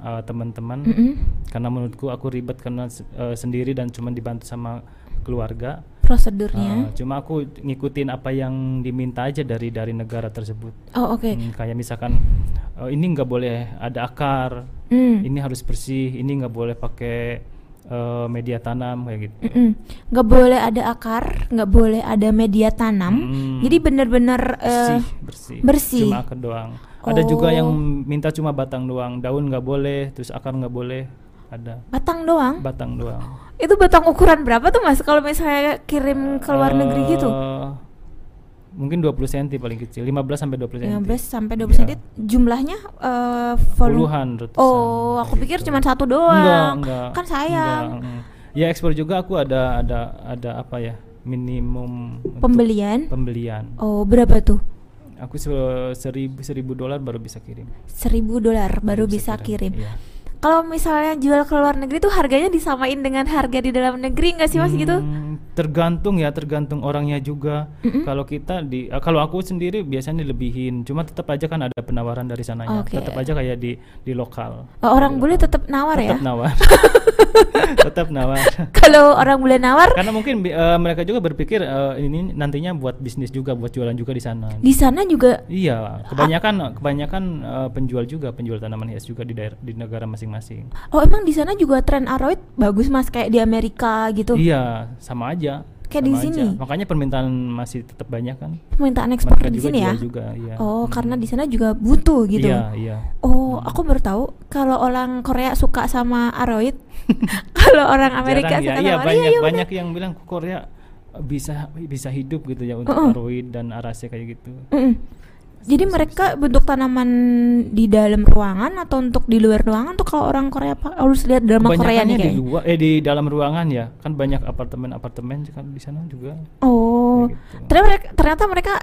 uh, teman-teman mm-hmm. karena menurutku aku ribet karena uh, sendiri dan cuma dibantu sama keluarga. Prosedurnya. Uh, cuma aku ngikutin apa yang diminta aja dari dari negara tersebut. Oh, oke. Okay. Hmm, kayak misalkan uh, ini nggak boleh ada akar, mm. ini harus bersih, ini nggak boleh pakai uh, media tanam kayak gitu. Nggak boleh ada akar, nggak boleh ada media tanam. Mm. Jadi benar-benar uh, bersih, bersih. Bersih. Cuma akar doang. Oh. Ada juga yang minta cuma batang doang, daun nggak boleh, terus akar nggak boleh. Ada. Batang doang? Batang doang. Itu batang ukuran berapa tuh, Mas? Kalau misalnya kirim ke luar uh, negeri gitu? Mungkin dua puluh sentimeter paling kecil, lima belas sampai dua puluh sentimeter. lima belas sampai dua puluh yeah. cm. Jumlahnya eh uh, puluhan ratusan. Oh, aku pikir gitu. Cuma satu doang. Enggak, enggak. Kan sayang. Enggak. Ya ekspor juga aku ada ada ada apa ya? Minimum pembelian? Pembelian. Oh, berapa tuh? Aku seribu seribu dolar baru bisa kirim. Seribu dolar baru, baru bisa kirim. kirim. Iya. Kalau misalnya jual ke luar negeri tuh harganya disamain dengan harga di dalam negeri nggak sih, Mas? Hmm, gitu? Tergantung ya, tergantung orangnya juga. Mm-hmm. Kalau kita di, uh, kalau aku sendiri biasanya dilebihin. Cuma tetap aja kan ada penawaran dari sananya. Okay. Tetap aja kayak di di lokal. Oh, orang bule tetap nawar tetep ya? Tetap nawar. tetap nawar. Kalau orang bule nawar? Karena mungkin uh, mereka juga berpikir uh, ini nantinya buat bisnis juga, buat jualan juga di sana. Di sana juga? Iya. Kebanyakan ah. kebanyakan uh, penjual juga, penjual tanaman hias juga di daerah, di negara masing-masing. Oh, emang di sana juga tren aroid bagus, Mas, kayak di Amerika gitu? Iya, sama aja. Kayak sama di sini. Aja. Makanya permintaan masih tetap banyak kan? Permintaan ekspor di sini ya? Juga, iya. Oh, hmm. karena di sana juga butuh gitu. Iya, iya. Oh, hmm. aku baru tahu kalau orang Korea suka sama aroid, kalau orang Amerika jarang, suka ya, sama. Iya, banyak, iya, banyak yang bilang Korea bisa bisa hidup gitu ya untuk uh-uh. aroid dan araceae kayak gitu. Uh-uh. Jadi mereka bentuk tanaman di dalam ruangan atau untuk di luar ruangan tuh kalau orang Korea apa? Harus lihat drama Korea nih kayaknya. Di luar, eh di dalam ruangan ya. Kan banyak apartemen-apartemen kan di sana juga. Oh. Gitu. Ternyata mereka, ternyata mereka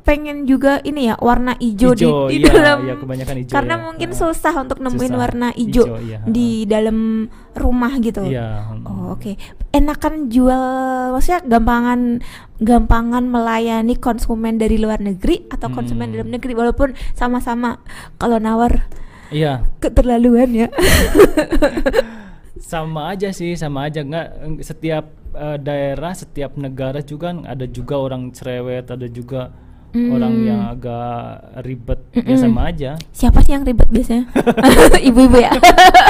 pengen juga ini ya, warna hijau, hijau di, di iya, dalam. Iya, kebanyakan hijau. Karena ya. mungkin susah untuk nemuin susah. warna hijau, hijau iya. di dalam rumah gitu. Iya. Oh, oke. Okay. Enakan jual, maksudnya gampangan gampangan melayani konsumen dari luar negeri atau konsumen hmm. dalam negeri, walaupun sama-sama kalau nawar iya keterlaluan ya. Sama aja sih, sama aja. Nggak, setiap uh, daerah, setiap negara juga ada juga orang cerewet, ada juga hmm. orang yang agak ribet. Mm-mm. Ya sama aja. Siapa sih yang ribet biasanya? Ibu-ibu ya?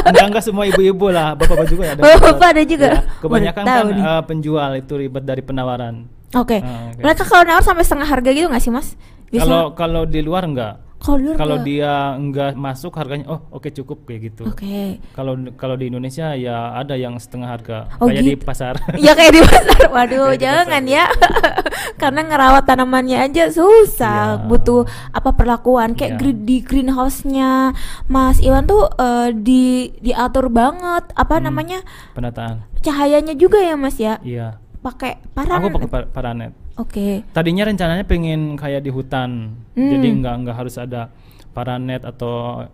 Enggak, enggak semua ibu-ibu lah, bapak-bapak juga ada. Bapak-bapak ada juga? Ya, kebanyakan kan uh, penjual itu ribet dari penawaran. Oke, okay. uh, okay. Mereka kalau nawar sampai setengah harga gitu nggak sih, Mas? Kalau kalau di luar nggak. Kalau dia enggak masuk harganya oh oke okay, cukup kayak gitu. Oke. Okay. Kalau kalau di Indonesia ya ada yang setengah harga oh, kayak gitu. Di pasar. Ya kayak di pasar. Waduh, jangan ya. Karena ngerawat tanamannya aja susah, yeah. butuh apa perlakuan kayak yeah. di greenhouse-nya Mas Iwan tuh uh, di diatur banget apa hmm, namanya? Penataan. Cahayanya juga ya, Mas ya? Iya. Yeah. Pakai paranet. Aku pakai par- paranet. Oke. Okay. Tadinya rencananya pengen kayak di hutan, hmm. jadi nggak nggak harus ada paranet atau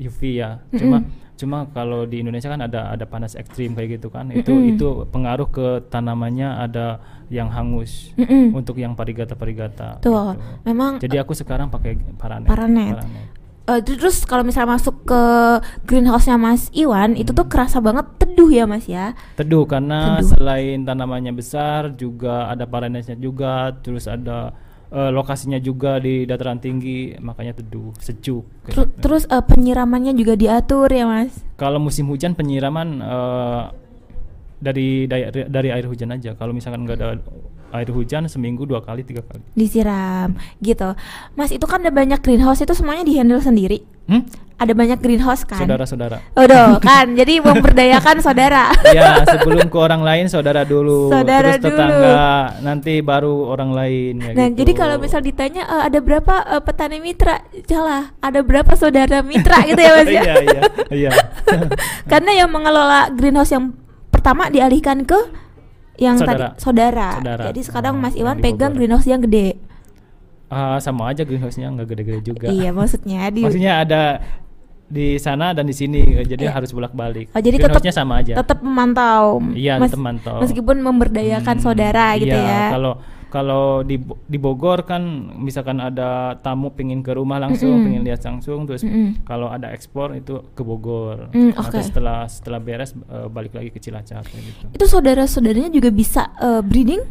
U V ya. Mm-mm. Cuma cuma kalau di Indonesia kan ada ada panas ekstrim kayak gitu kan. Mm-mm. Itu itu pengaruh ke tanamannya ada yang hangus Mm-mm. untuk yang parigata parigata. Tuh, gitu. Memang. Jadi aku sekarang pakai paranet. Paranet. paranet. Uh, terus kalau misalnya masuk ke greenhouse-nya Mas Iwan hmm. itu tuh kerasa banget teduh ya Mas ya. Teduh karena teduh. Selain tanamannya besar juga ada paranetnya juga, terus ada uh, lokasinya juga di dataran tinggi makanya teduh, sejuk. Ter- gitu. Terus uh, penyiramannya juga diatur ya Mas. Kalau musim hujan penyiraman uh, dari dari dari air hujan aja. Kalau misalkan nggak ada air hujan seminggu dua kali tiga kali disiram gitu. Mas itu kan ada banyak greenhouse itu semuanya dihandle sendiri. Hmm? Ada banyak greenhouse kan? Saudara-saudara. Odo kan. Jadi memperdayakan saudara. Ya sebelum ke orang lain saudara dulu. Saudara terus dulu. Tetangga nanti baru orang lain. Ya nah gitu. Jadi kalau misal ditanya e, ada berapa e, petani mitra, jalah ada berapa saudara mitra gitu ya Mas ya. Iya iya. iya. Karena yang mengelola greenhouse yang pertama dialihkan ke yang saudara. Tadi saudara. saudara. Jadi sekarang nah, Mas Iwan pegang greenhouse yang gede. Uh, sama aja greenhouse-nya nggak gede-gede juga. Iya maksudnya. Di... Maksudnya ada di sana dan di sini, jadi eh. harus bolak-balik. Oh, jadi greenhouse-nya tetep, sama aja. Tetap memantau. Iya, tetap memantau. Meskipun memberdayakan hmm, saudara gitu iya, ya. Kalau kalau di di Bogor kan misalkan ada tamu pengen ke rumah langsung, mm-hmm. pengen lihat langsung, terus mm-hmm. kalau ada ekspor itu ke Bogor. Mm, okay. Terus setelah setelah beres uh, balik lagi ke Cilacap gitu. Itu saudara-saudaranya juga bisa uh, breeding?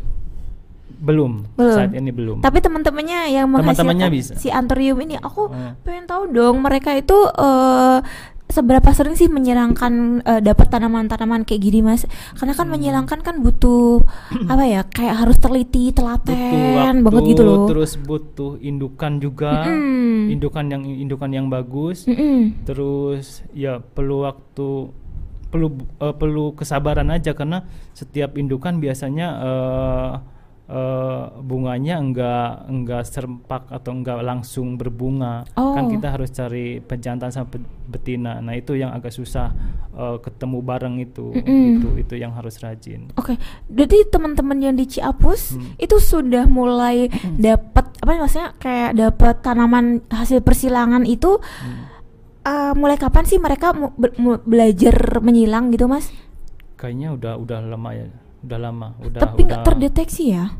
Belum, belum, saat ini belum. Tapi teman-temannya yang menghasilkan bisa. Si Anthurium ini, aku hmm. pengen tahu dong mereka itu uh, seberapa sering sih menyirangkan uh, dapat tanaman-tanaman kayak gini Mas? Karena kan menyirangkan kan butuh apa ya? Kayak harus teliti, telaten banget gitu loh. Terus butuh indukan juga, mm-hmm. indukan yang indukan yang bagus. Mm-hmm. Terus ya perlu waktu, perlu uh, perlu kesabaran aja karena setiap indukan biasanya uh, Uh, bunganya enggak enggak serempak atau enggak langsung berbunga. Oh. Kan kita harus cari pejantan sama betina. Nah, itu yang agak susah uh, ketemu bareng itu. Mm-hmm. Itu itu yang harus rajin. Oke. Okay. Jadi teman-teman yang di Ciapus hmm. itu sudah mulai hmm. dapat apa maksudnya kayak dapat tanaman hasil persilangan itu hmm. uh, mulai kapan sih mereka mu- be- belajar menyilang gitu, Mas? Kayaknya udah udah lama ya. Udah lama, udah Tapi enggak terdeteksi ya?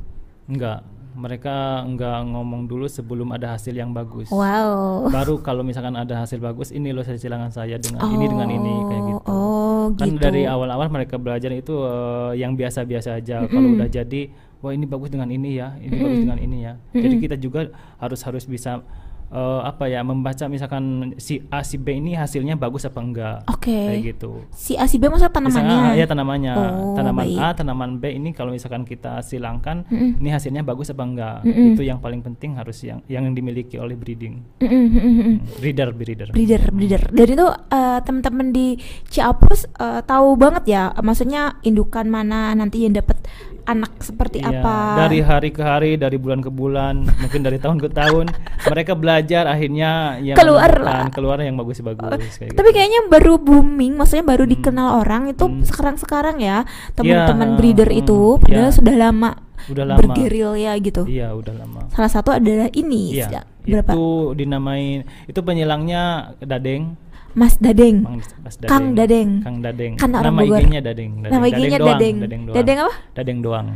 Enggak. Mereka enggak ngomong dulu sebelum ada hasil yang bagus. Wow. Baru kalau misalkan ada hasil bagus, ini loh silangan saya dengan oh, ini dengan ini kayak gitu. Oh, kan gitu. Dari awal-awal mereka belajar itu uh, yang biasa-biasa aja. Mm-hmm. Kalau udah jadi, wah ini bagus dengan ini ya, ini mm-hmm. bagus dengan ini ya. Mm-hmm. Jadi kita juga harus harus bisa Uh, apa ya membaca misalkan si A si B ini hasilnya bagus apa enggak okay. kayak gitu. Si A si B maksudnya tanamannya. Iya tanamannya. Oh, tanaman baik. A, tanaman B ini kalau misalkan kita silangkan mm-mm. ini hasilnya bagus apa enggak. Mm-mm. Itu yang paling penting harus yang yang dimiliki oleh breeding. Mm-mm. Breeder breeder. Breeder breeder. Dan itu uh, teman-teman di Ciapus uh, tahu banget ya maksudnya indukan mana nanti yang dapat anak seperti iya, apa dari hari ke hari, dari bulan ke bulan, mungkin dari tahun ke tahun mereka belajar akhirnya yang keluar lah keluar yang bagus-bagus oh, kayak tapi gitu. Kayaknya baru booming, maksudnya baru hmm. dikenal orang itu hmm. sekarang-sekarang ya teman-teman yeah. breeder hmm. itu padahal yeah. sudah lama udah lama bergerilya gitu. Iya, udah lama. Salah satu adalah ini iya, berapa? Itu dinamain itu penyilangnya Dadeng. Mas Dadeng. Mas Dadeng. Kang Dadeng. Kang Dadeng. Kan nama I G-nya Dadeng. Dadeng. Nama I G-nya Dadeng. Dadeng. Dadeng doang. Dadeng apa? Dadeng doang.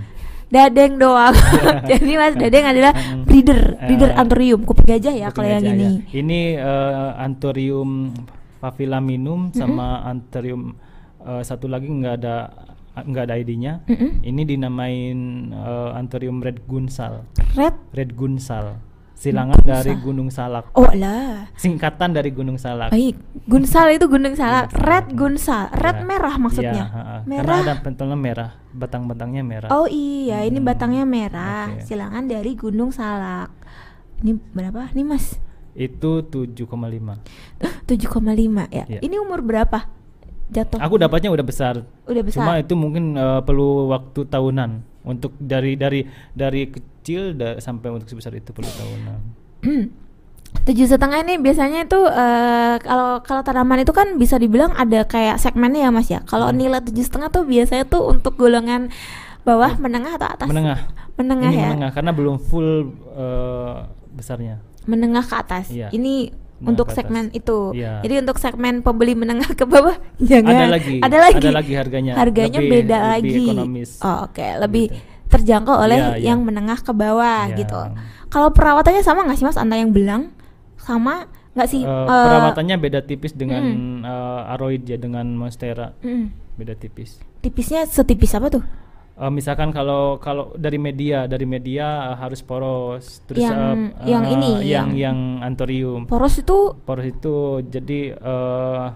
Dadeng doang. Jadi Mas Dadeng adalah breeder, breeder uh, Anthurium kuping gajah ya kalau yang ini. Ya. Ini uh, Anthurium pavilaminum mm-hmm. sama Anthurium uh, satu lagi enggak ada enggak ada I D-nya. Mm-hmm. Ini dinamain uh, Anthurium Red Gunsal. Red Red Gunsal. Silangan Gunsa. Dari Gunung Salak. Oh lah. Singkatan dari Gunung Salak. Baik. Gunsal itu Gunung Salak. Red Gunsal. Red ya. Merah maksudnya. Ya, merah. Karena ada pentolnya merah. Batang-batangnya merah. Oh iya, hmm. ini batangnya merah. Okay. Silangan dari Gunung Salak. Ini berapa? Ini Mas. Itu tujuh koma lima. tujuh koma lima ya. Yeah. Ini umur berapa jatuh? Aku dapatnya udah besar. Udah besar. Cuma itu mungkin uh, perlu waktu tahunan untuk dari dari dari kecil da- sampai untuk sebesar itu perlu tahunan. Tujuh setengah ini biasanya itu uh, kalau kalau tanaman itu kan bisa dibilang ada kayak segmennya ya Mas ya. Kalau hmm. nilai tujuh setengah tuh biasanya tuh untuk golongan bawah, menengah atau atas? Menengah. Menengah ini ya. Menengah karena belum full uh, besarnya. Menengah ke atas. Iya. Ini menengah untuk segmen atas itu. Iya. Jadi untuk segmen pembeli menengah ke bawah jangan. Ada lagi. Ada lagi. Ada lagi harganya. Harganya lebih, beda lebih lagi. Ekonomis. Oh, oke, okay. Lebih gitu. Terjangkau oleh ya, yang ya. Menengah ke bawah ya. Gitu. Kalau perawatannya sama nggak sih Mas? Anda yang belang? Sama nggak sih? Uh, uh, perawatannya beda tipis dengan mm. uh, aroid ya, dengan monstera mm. beda tipis. Tipisnya setipis apa tuh? Uh, misalkan kalau kalau dari media dari media uh, harus poros, terus yang, uh, yang uh, ini yang yang anthurium poros itu poros itu jadi uh,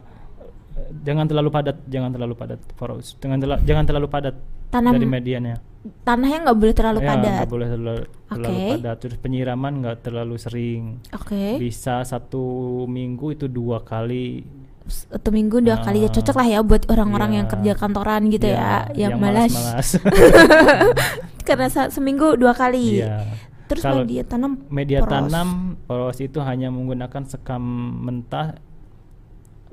jangan terlalu padat jangan terlalu padat poros jangan terla, jangan terlalu padat. Tanam, dari medianya tanahnya nggak boleh terlalu ya, padat nggak boleh terlalu, terlalu okay. padat, terus penyiraman nggak terlalu sering okay. bisa satu minggu itu dua kali satu minggu dua uh, kali ya, cocok lah ya buat orang-orang yeah, yang kerja kantoran gitu yeah, ya yang, yang malas karena sa- seminggu dua kali yeah. Terus kalau media tanam media poros. Tanam poros itu hanya menggunakan sekam mentah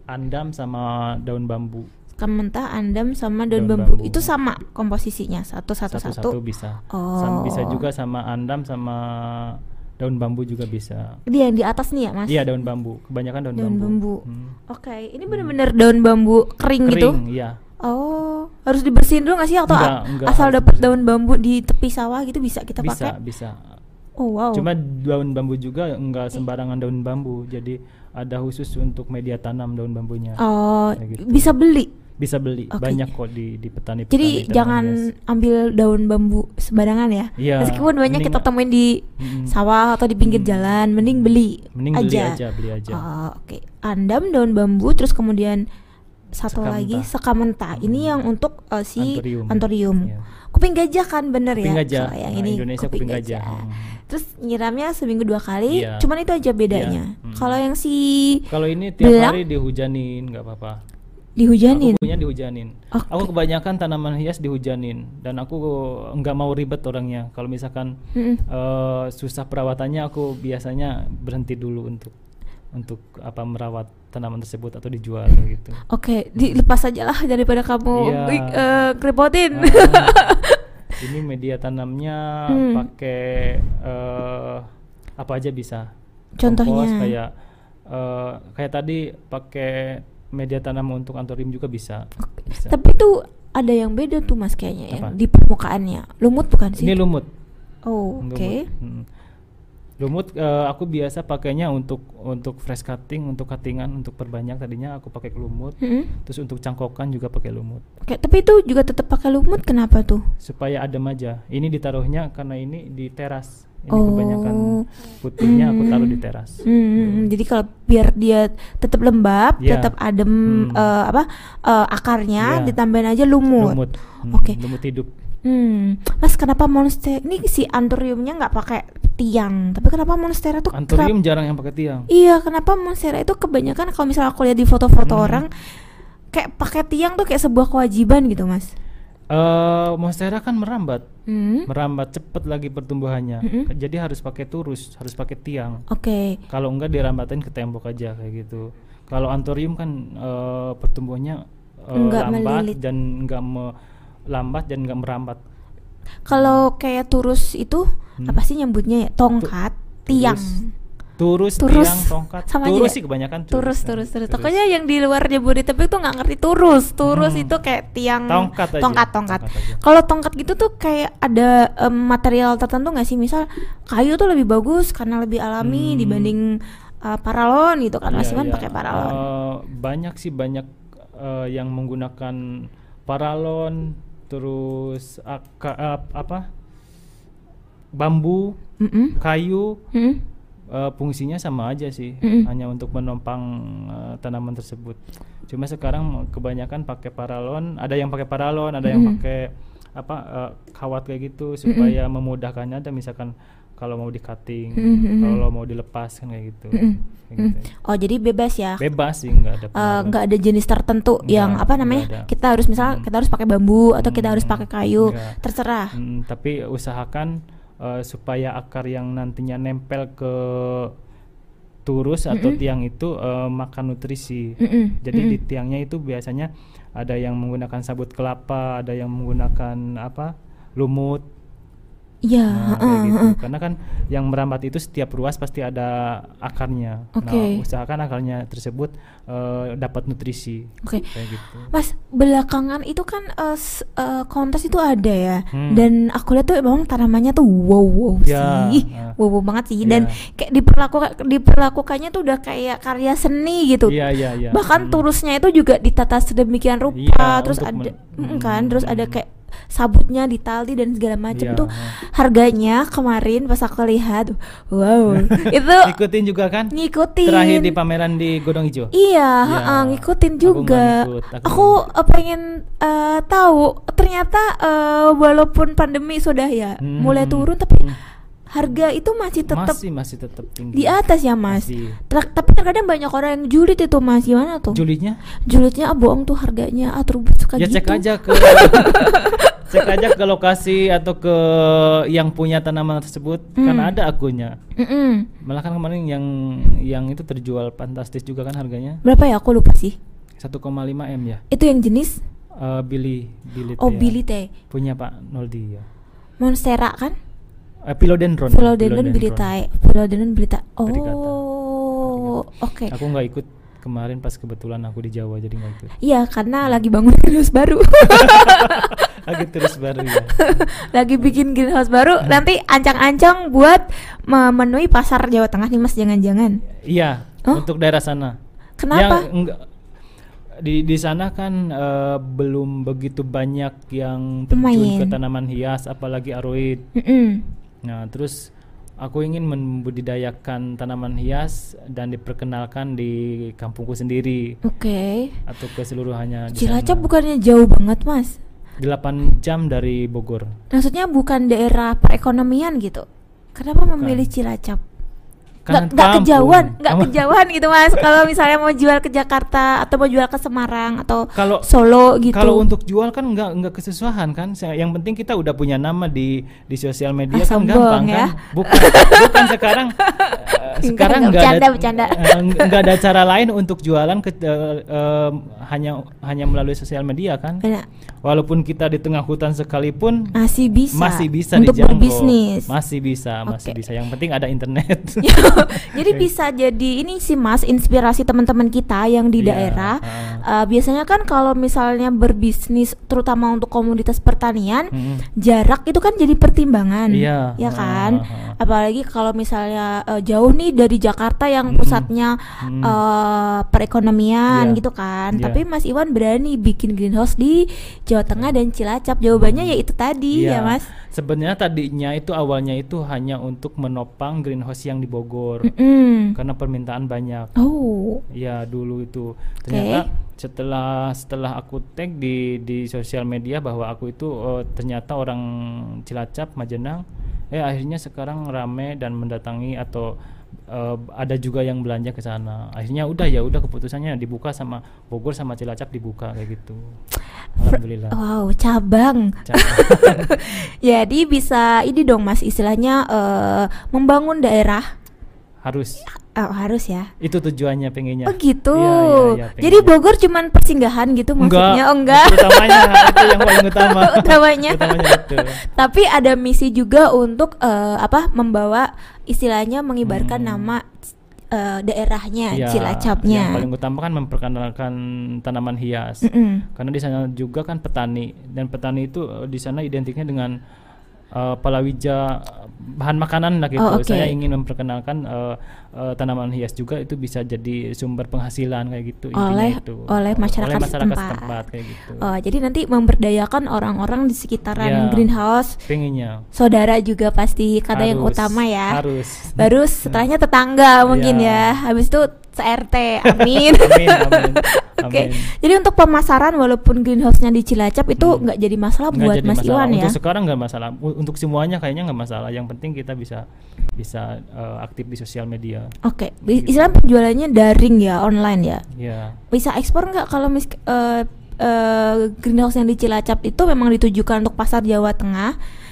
andam sama daun bambu sekam mentah andam sama daun, daun bambu. bambu itu sama komposisinya satu satu satu, satu, satu bisa oh. sama, bisa juga sama andam sama daun bambu juga bisa. Dia yang di atas nih ya Mas? Iya, daun bambu. Kebanyakan daun, daun bambu. bambu. Hmm. Oke, okay. Ini benar-benar daun bambu kering, kering gitu? Kering, iya. Oh, harus dibersihin dulu nggak sih? Atau enggak, enggak, asal dapat daun bambu di tepi sawah gitu bisa kita bisa, pakai? Bisa, bisa. Oh wow. Cuma daun bambu juga nggak sembarangan eh. daun bambu, jadi ada khusus untuk media tanam daun bambunya. Oh, nah, gitu. Bisa beli? Bisa beli, okay. Banyak kok di, di petani-petani. Jadi jangan bias. ambil daun bambu sembarangan ya, ya. Meskipun banyak kita temuin di mm, sawah atau di pinggir mm, jalan, mending beli mending aja, beli aja, beli aja. Oh, oke, okay. Andam, daun bambu, terus kemudian satu sekam lagi sekam mentah. Ini yang untuk uh, si anthurium, anthurium. Yeah. Kuping gajah kan bener kuping ya gajah. So, yang nah, ini Indonesia kuping, kuping gajah, gajah. Hmm. Terus nyiramnya seminggu dua kali, yeah. Cuman itu aja bedanya. Yeah. Hmm. Kalau yang si kalau ini tiap belang, hari dihujanin nggak apa-apa. Dihujanin. Aku punya dihujanin. Okay. Aku kebanyakan tanaman hias dihujanin dan aku nggak mau ribet orangnya. Kalau misalkan uh, susah perawatannya, aku biasanya berhenti dulu untuk untuk apa merawat tanaman tersebut atau dijual gitu. Oke, okay, dilepas ajalah daripada kamu kerepotin. Yeah. Uh, ini media tanamnya hmm. pakai uh, apa aja bisa. Contohnya kompos, kayak uh, kayak tadi pakai media tanam untuk anthurium juga bisa. Okay. bisa. Tapi tuh ada yang beda tuh Mas kayaknya apa? Ya di permukaannya. Lumut bukan sih? Ini lumut. Oh, oke. Okay. Lumut, lumut uh, aku biasa pakainya untuk untuk fresh cutting, untuk cuttingan, untuk perbanyak tadinya aku pakai lumut. Mm-hmm. Terus untuk cangkokan juga pakai lumut. Oke, okay, tapi itu juga tetap pakai lumut kenapa tuh? Supaya adem aja. Ini ditaruhnya karena ini di teras. Ini oh. kebanyakan putingnya hmm. aku taruh di teras. Hmm. Hmm. Jadi kalau biar dia tetap lembab, yeah. tetap adem hmm. uh, apa uh, akarnya, yeah. ditambahin aja lumut. Lumut, hmm. okay. lumut hidup. Hmm. Mas, kenapa monstera ini si anthuriumnya nggak pakai tiang? Tapi kenapa monstera tuh? Anthurium kerap, jarang yang pakai tiang. Iya, kenapa monstera itu kebanyakan kalau misalnya aku lihat di foto-foto hmm. orang kayak pakai tiang tuh kayak sebuah kewajiban gitu, Mas. Uh, monstera kan merambat, mm. merambat cepat lagi pertumbuhannya, mm-hmm. jadi harus pakai turus, harus pakai tiang. Oke. Okay. Kalau enggak dirambatin ke tembok aja kayak gitu. Kalau anthurium kan uh, pertumbuhannya uh, lambat melilit. dan enggak me- lambat dan enggak merambat. Kalau kayak turus itu hmm. apa sih nyebutnya? Ya? Tongkat, tu- tiang. Turus. Turus, turus, tiang, tongkat, sama turus aja, sih kebanyakan turus, turus, turus, turus. Pokoknya yang di luar Jabodetabek tuh nggak ngerti turus, turus hmm. itu kayak tiang, tongkat, tongkat, tongkat. tongkat Kalau tongkat gitu tuh kayak ada um, material tertentu nggak sih, misal kayu tuh lebih bagus karena lebih alami hmm. dibanding uh, paralon gitu kan, Mas Iwan ya, ya. pakai paralon. Uh, banyak sih banyak uh, yang menggunakan paralon, terus uh, ka, uh, apa, bambu, Mm-mm. kayu. Mm-mm. Uh, fungsinya sama aja sih, mm-hmm. hanya untuk menopang uh, tanaman tersebut. Cuma sekarang kebanyakan pakai paralon, ada yang pakai paralon, ada mm-hmm. yang pakai apa uh, kawat kayak gitu supaya mm-hmm. memudahkannya. Ada misalkan kalau mau di-cutting, mm-hmm. kalau mau dilepas kan kayak gitu. Mm-hmm. Kayak mm-hmm. gitu. Oh, jadi bebas ya? Bebas sih, enggak ada uh, enggak ada jenis tertentu enggak, yang apa namanya? Kita harus misalnya mm-hmm. kita harus pakai bambu atau mm-hmm. kita harus pakai kayu, enggak. Terserah. Mm, tapi usahakan uh, supaya akar yang nantinya nempel ke turus atau mm-hmm. tiang itu uh, makan nutrisi. Mm-hmm. Jadi mm-hmm. di tiangnya itu biasanya ada yang menggunakan sabut kelapa, ada yang menggunakan apa? Lumut. Iya, nah, uh, gitu. uh, uh. Karena kan yang merambat itu setiap ruas pasti ada akarnya. Okay. Nah, usahakan akarnya tersebut uh, dapat nutrisi. Oke. Okay. Gitu. Mas, belakangan itu kan uh, uh, kontes itu ada ya. Hmm. Dan aku lihat tuh memang tanamannya tuh wow wow ya, sih. Uh, wow wow banget sih. Yeah. Dan kayak diperlakukan diperlakukannya tuh udah kayak karya seni gitu. Iya, yeah, iya, yeah, iya. Yeah. Bahkan hmm. turusnya itu juga ditata sedemikian rupa, yeah, terus ada men- kan, hmm. terus ada kayak sabutnya, ditali dan segala macam ya. Tuh harganya kemarin pas aku lihat, wow, itu ngikutin juga kan? Ngikutin. Terakhir di pameran di Godong Ijo. Iya, ya, uh, ngikutin juga. Aku, ngikut, aku, aku uh, pengen uh, tahu. Ternyata uh, walaupun pandemi sudah ya hmm. mulai turun, tapi hmm. harga itu masih tetap masih masih tetap tinggi di atas ya Mas. Ter- tapi terkadang banyak orang yang julid itu Mas, gimana tuh? Julidnya? Julidnya ah, bohong tuh harganya, ah terubut suka ya, gitu. Ya cek aja ke cek aja ke lokasi atau ke yang punya tanaman tersebut, mm. kan ada akunnya. Mm-mm. Malah kan kemarin yang yang itu terjual fantastis juga kan harganya. Berapa ya? Aku lupa sih. satu koma lima M ya. Itu yang jenis? Uh, Billy Billy. Oh ya. Billy teh. Punya Pak Noldi ya. Monstera kan? Uh, Philodendron. Philodendron berita. Philodendron berita. Oh, oke. Okay. Aku nggak ikut kemarin pas kebetulan aku di Jawa jadi nggak ikut. Iya, karena lagi bangun greenhouse baru. lagi terus baru ya. lagi bikin greenhouse baru. Nanti ancang-ancang buat memenuhi pasar Jawa Tengah nih Mas, jangan-jangan. Iya, huh? Untuk daerah sana. Kenapa? Yang enggak, di di sana kan uh, belum begitu banyak yang terjun ke tanaman hias, apalagi aroid. Mm-mm. Nah, terus aku ingin membudidayakan tanaman hias dan diperkenalkan di kampungku sendiri. Oke. Okay. Atau keseluruhannya. Cilacap bukannya jauh banget, Mas? delapan jam dari Bogor. Maksudnya bukan daerah perekonomian gitu. Kenapa bukan. Memilih Cilacap? Karena nggak kejauhan, nggak kejauhan gitu Mas. Kalau misalnya mau jual ke Jakarta atau mau jual ke Semarang atau kalo, Solo gitu. Kalau untuk jual kan nggak nggak kesusahan kan. Yang penting kita udah punya nama di di sosial media ah, kan gampang ya? Kan. Bukan bukan sekarang uh, sekarang nggak ada nggak uh, ada cara lain untuk jualan ke, uh, uh, hanya hanya melalui sosial media kan. Benar. Walaupun kita di tengah hutan sekalipun masih bisa masih bisa untuk berbisnis. Masih bisa, masih okay. bisa. Yang penting ada internet. Jadi bisa jadi ini sih Mas, inspirasi teman-teman kita yang di yeah. daerah. Uh, biasanya kan kalau misalnya berbisnis terutama untuk komunitas pertanian, mm-hmm. jarak itu kan jadi pertimbangan. Iya. Yeah. Ya kan? Uh-huh. Apalagi kalau misalnya uh, jauh nih dari Jakarta yang pusatnya mm-hmm. uh, perekonomian yeah. gitu kan. Yeah. Tapi Mas Iwan berani bikin greenhouse di Jawa Tengah dan Cilacap. Jawabannya ya itu tadi yeah. ya Mas. Sebenarnya tadinya itu awalnya itu hanya untuk menopang greenhouse yang di Bogor. Mm-mm. Karena permintaan banyak. Oh. Ya dulu itu. Ternyata okay. setelah setelah aku tag di di sosial media bahwa aku itu uh, ternyata orang Cilacap, Majenang, eh akhirnya sekarang rame dan mendatangi atau uh, ada juga yang belanja ke sana. Akhirnya udah ya udah keputusannya dibuka sama Bogor sama Cilacap dibuka kayak gitu. Alhamdulillah. Wow, cabang. cabang. Jadi bisa ini dong Mas, istilahnya uh, membangun daerah. Harus. Oh, harus ya. Itu tujuannya pengennya. Oh gitu. Ya, ya, ya, jadi Bogor cuman persinggahan gitu maksudnya? Oh, enggak. Utamanya itu yang paling utama. Utamanya. Utamanya itu. Tapi ada misi juga untuk uh, apa? Membawa istilahnya mengibarkan hmm. nama uh, daerahnya, ya, Cilacapnya. Yang paling utama kan memperkenalkan tanaman hias. Mm-mm. Karena di sana juga kan petani dan petani itu uh, di sana identiknya dengan Uh, palawija, bahan makanan lah gitu. Oh, okay. Saya ingin memperkenalkan uh, uh, tanaman hias juga itu bisa jadi sumber penghasilan kayak gitu. Oleh itu. oleh masyarakat, oleh masyarakat setempat. setempat kayak gitu. Oh, jadi nanti memberdayakan orang-orang di sekitaran ya, greenhouse. Pengennya. Saudara juga pasti kata harus, yang utama ya. Harus. Baru setelahnya tetangga mungkin ya. ya. Habis itu C R T. Amin. amin, amin. Oke, okay. Jadi untuk pemasaran walaupun greenhouse-nya di Cilacap itu nggak hmm. jadi masalah gak buat jadi Mas masalah. Iwan ya? Untuk sekarang nggak masalah, U- untuk semuanya kayaknya nggak masalah. Yang penting kita bisa bisa uh, aktif di sosial media. Oke, okay. Gitu. Istilahnya penjualannya daring ya, online ya? Iya. Yeah. Bisa ekspor nggak kalau mis uh, uh, greenhouse yang di Cilacap itu memang ditujukan untuk pasar Jawa Tengah?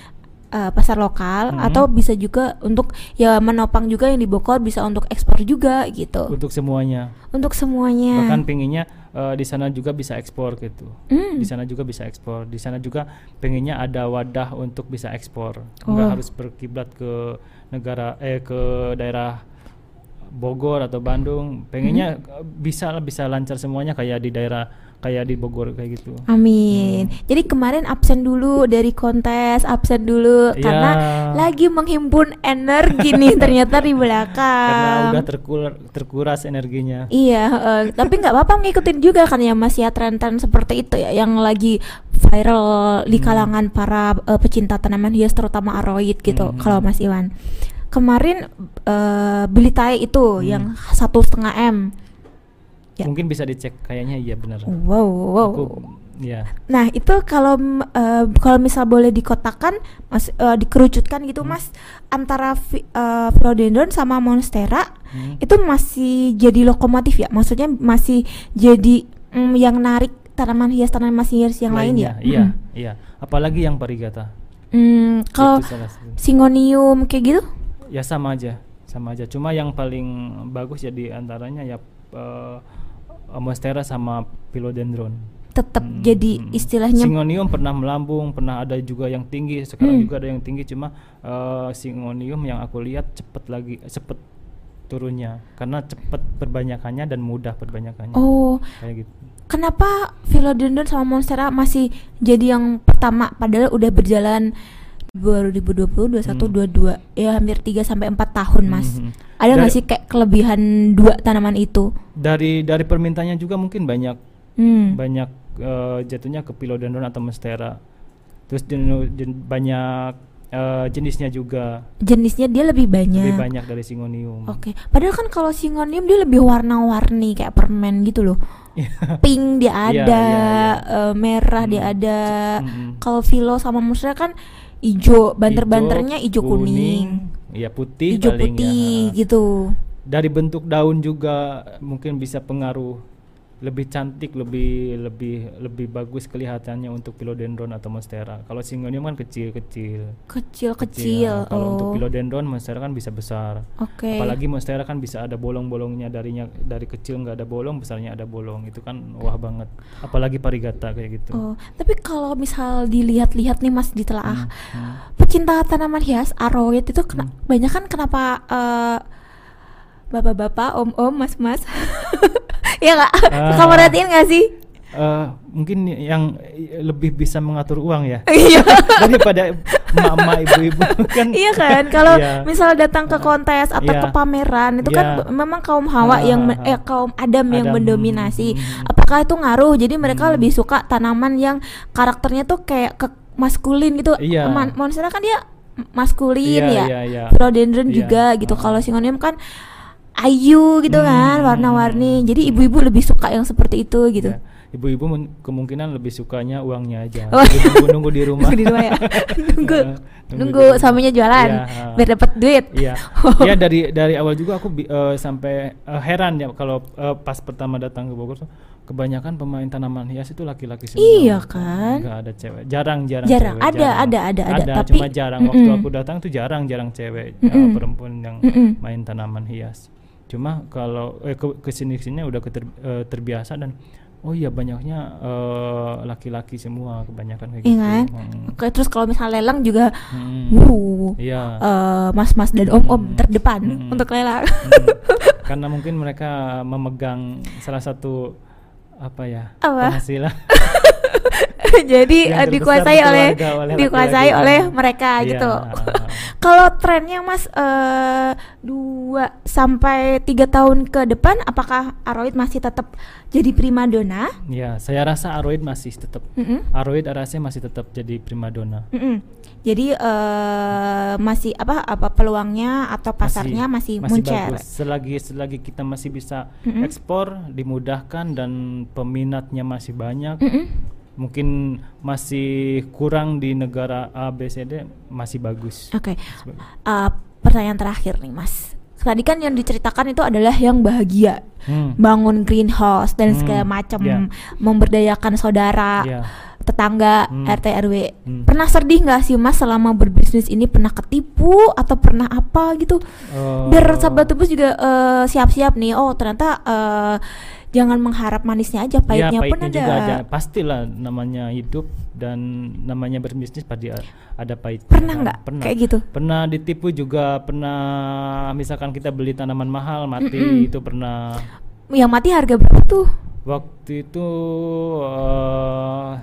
Uh, pasar lokal hmm. atau bisa juga untuk ya menopang juga yang di Bogor, bisa untuk ekspor juga gitu. Untuk semuanya. Untuk semuanya. Bahkan pengennya uh, di sana juga bisa ekspor gitu. Hmm. Di sana juga bisa ekspor. Di sana juga pengennya ada wadah untuk bisa ekspor. Enggak oh. harus berkiblat ke negara eh ke daerah Bogor atau Bandung. Pengennya hmm. bisa bisa lancar semuanya kayak di daerah kayak di Bogor kayak gitu. Amin. Hmm. Jadi kemarin absen dulu dari kontes, absen dulu ya. Karena lagi menghimpun energi nih ternyata di belakang. Karena udah terkuras, terkuras energinya. Iya, uh, tapi nggak apa-apa ngikutin juga kan ya Mas ya, tren-tren seperti itu ya yang lagi viral hmm. di kalangan para uh, pecinta tanaman hias terutama aroid gitu. Hmm. Kalau Mas Iwan kemarin uh, beli tai itu hmm. yang satu koma lima M. Ya. Mungkin bisa dicek kayaknya iya benar. Wow, wow. Aku, ya. Nah, itu kalau uh, kalau misal boleh dikotakan Mas uh, dikerucutkan gitu hmm. Mas antara fi, uh, Philodendron sama Monstera hmm. itu masih jadi lokomotif ya. Maksudnya masih jadi mm, yang narik tanaman hias tanaman hias yang lain ya. Iya, hmm. iya. Apalagi yang parigata. Hmm, kalau Singonium kayak gitu? Ya sama aja, sama aja. Cuma yang paling bagus ya di antaranya ya Uh, Monstera sama Philodendron tetap hmm, jadi hmm. istilahnya Singonium pernah melambung, pernah ada juga yang tinggi sekarang hmm. juga ada yang tinggi, cuma uh, Singonium yang aku lihat cepet lagi cepet turunnya karena cepet perbanyakannya dan mudah perbanyakannya. Oh, kayak gitu. Kenapa Philodendron sama Monstera masih jadi yang pertama padahal udah berjalan dua ribu dua puluh, dua puluh satu, hmm. dua puluh dua ya hampir tiga sampai empat tahun Mas. Hmm. Ada nggak sih kayak kelebihan dua tanaman itu? Dari dari permintaannya juga mungkin banyak hmm. banyak uh, jatuhnya ke Philodendron atau Monstera. Terus jen, jen, banyak uh, jenisnya juga. Jenisnya dia lebih banyak. Lebih banyak dari Singonium. Oke, okay. Padahal kan kalau Singonium dia lebih warna-warni kayak permen gitu loh. Pink dia ada, yeah, yeah, yeah. Uh, merah hmm. dia ada. Hmm. Kalau Philo sama Monstera kan ijo, banter-banternya ijo kuning, iya putih, ijo putih ya. Gitu. Dari bentuk daun juga mungkin bisa pengaruh, lebih cantik, lebih lebih lebih bagus kelihatannya untuk Philodendron atau Monstera. Kalau Singonium kan kecil-kecil. Kecil-kecil. Kalau oh. untuk Philodendron, Monstera kan bisa besar. Okay. Apalagi Monstera kan bisa ada bolong-bolongnya, darinya dari kecil nggak ada bolong, besarnya ada bolong. Itu kan wah banget. Apalagi parigata kayak gitu. Oh, tapi kalau misal dilihat-lihat nih Mas ditelaah, hmm, hmm. pecinta tanaman hias aroid itu kena, hmm. banyak kan kenapa uh, bapak-bapak, om-om, mas-mas ya nggak, uh, kamu perhatiin nggak sih? Uh, mungkin yang lebih bisa mengatur uang ya daripada emak-emak ibu-ibu kan. Iya kan, kalau yeah. misal datang ke kontes atau yeah. ke pameran itu yeah. kan memang kaum hawa uh, yang men- eh, kaum Adam, Adam yang mendominasi. Hmm. Apakah itu ngaruh? Jadi mereka hmm. lebih suka tanaman yang karakternya tuh kayak ke- maskulin gitu. Yeah. Man- Monstera kan dia maskulin yeah, ya, Philodendron yeah, yeah. yeah. juga yeah. gitu. Kalau Singonium kan ayu gitu hmm. kan, warna-warni. Jadi ibu-ibu lebih suka yang seperti itu gitu. Ya. Ibu-ibu men- kemungkinan lebih sukanya uangnya aja. Oh. Ibu nunggu di rumah. Nunggu di rumah ya. Nunggu, uh, nunggu, nunggu suaminya jualan ya, uh. biar dapat duit. Iya. Ya dari dari awal juga aku bi- uh, sampai uh, heran ya kalau uh, pas pertama datang ke Bogor tuh kebanyakan pemain tanaman hias itu laki-laki semua. Iya kan? Enggak ada cewek. Jarang-jarang. Jarang. Cewek, ada, jarang. ada ada ada ada tapi cuma jarang. Mm-mm. Waktu aku datang tuh jarang-jarang cewek uh, perempuan yang Mm-mm. main tanaman hias. Cuma kalau eh, ke kesini-kesininya udah keter, uh, terbiasa dan oh iya banyaknya uh, laki-laki semua kebanyakan kayak Ingat. gitu. Hmm. Oke, terus kalau misalnya lelang juga hmm. wuh, yeah. uh, mas-mas dan om-om hmm. terdepan hmm. untuk lelang. Hmm. Karena mungkin mereka memegang salah satu apa ya apa? penghasilan. Jadi dikuasai oleh, oleh dikuasai oleh mereka yeah. gitu. Kalau trennya Mas uh, dua sampai tiga tahun ke depan, apakah aroid masih tetap jadi primadona? Ya, saya rasa aroid masih tetap. Mm-hmm. Aroid Araceae masih tetap jadi primadona. Mm-hmm. Jadi uh, masih apa apa peluangnya atau pasarnya masih, masih muncul. Selagi selagi kita masih bisa mm-hmm. ekspor, dimudahkan dan peminatnya masih banyak. Mm-hmm. Mungkin masih kurang di negara A, B, C, D, masih bagus. Oke, okay. uh, pertanyaan terakhir nih Mas. Tadi kan yang diceritakan itu adalah yang bahagia, hmm. bangun greenhouse dan hmm. segala macam, yeah. memberdayakan saudara, yeah. tetangga, hmm. R T, R W. Hmm. Pernah sedih nggak sih Mas selama berbisnis ini, pernah ketipu atau pernah apa gitu? Uh. Biar sahabat Terbus juga uh, siap-siap nih. Oh ternyata uh, jangan mengharap manisnya aja, pahitnya, ya, pahitnya pun ada. Juga ada. Pastilah namanya hidup dan namanya berbisnis pasti ada pahit. Pernah nggak? Pernah. Kayak gitu. Pernah ditipu juga, pernah misalkan kita beli tanaman mahal mati. Mm-mm. Itu pernah. Yang mati harga berapa tuh? Waktu itu uh,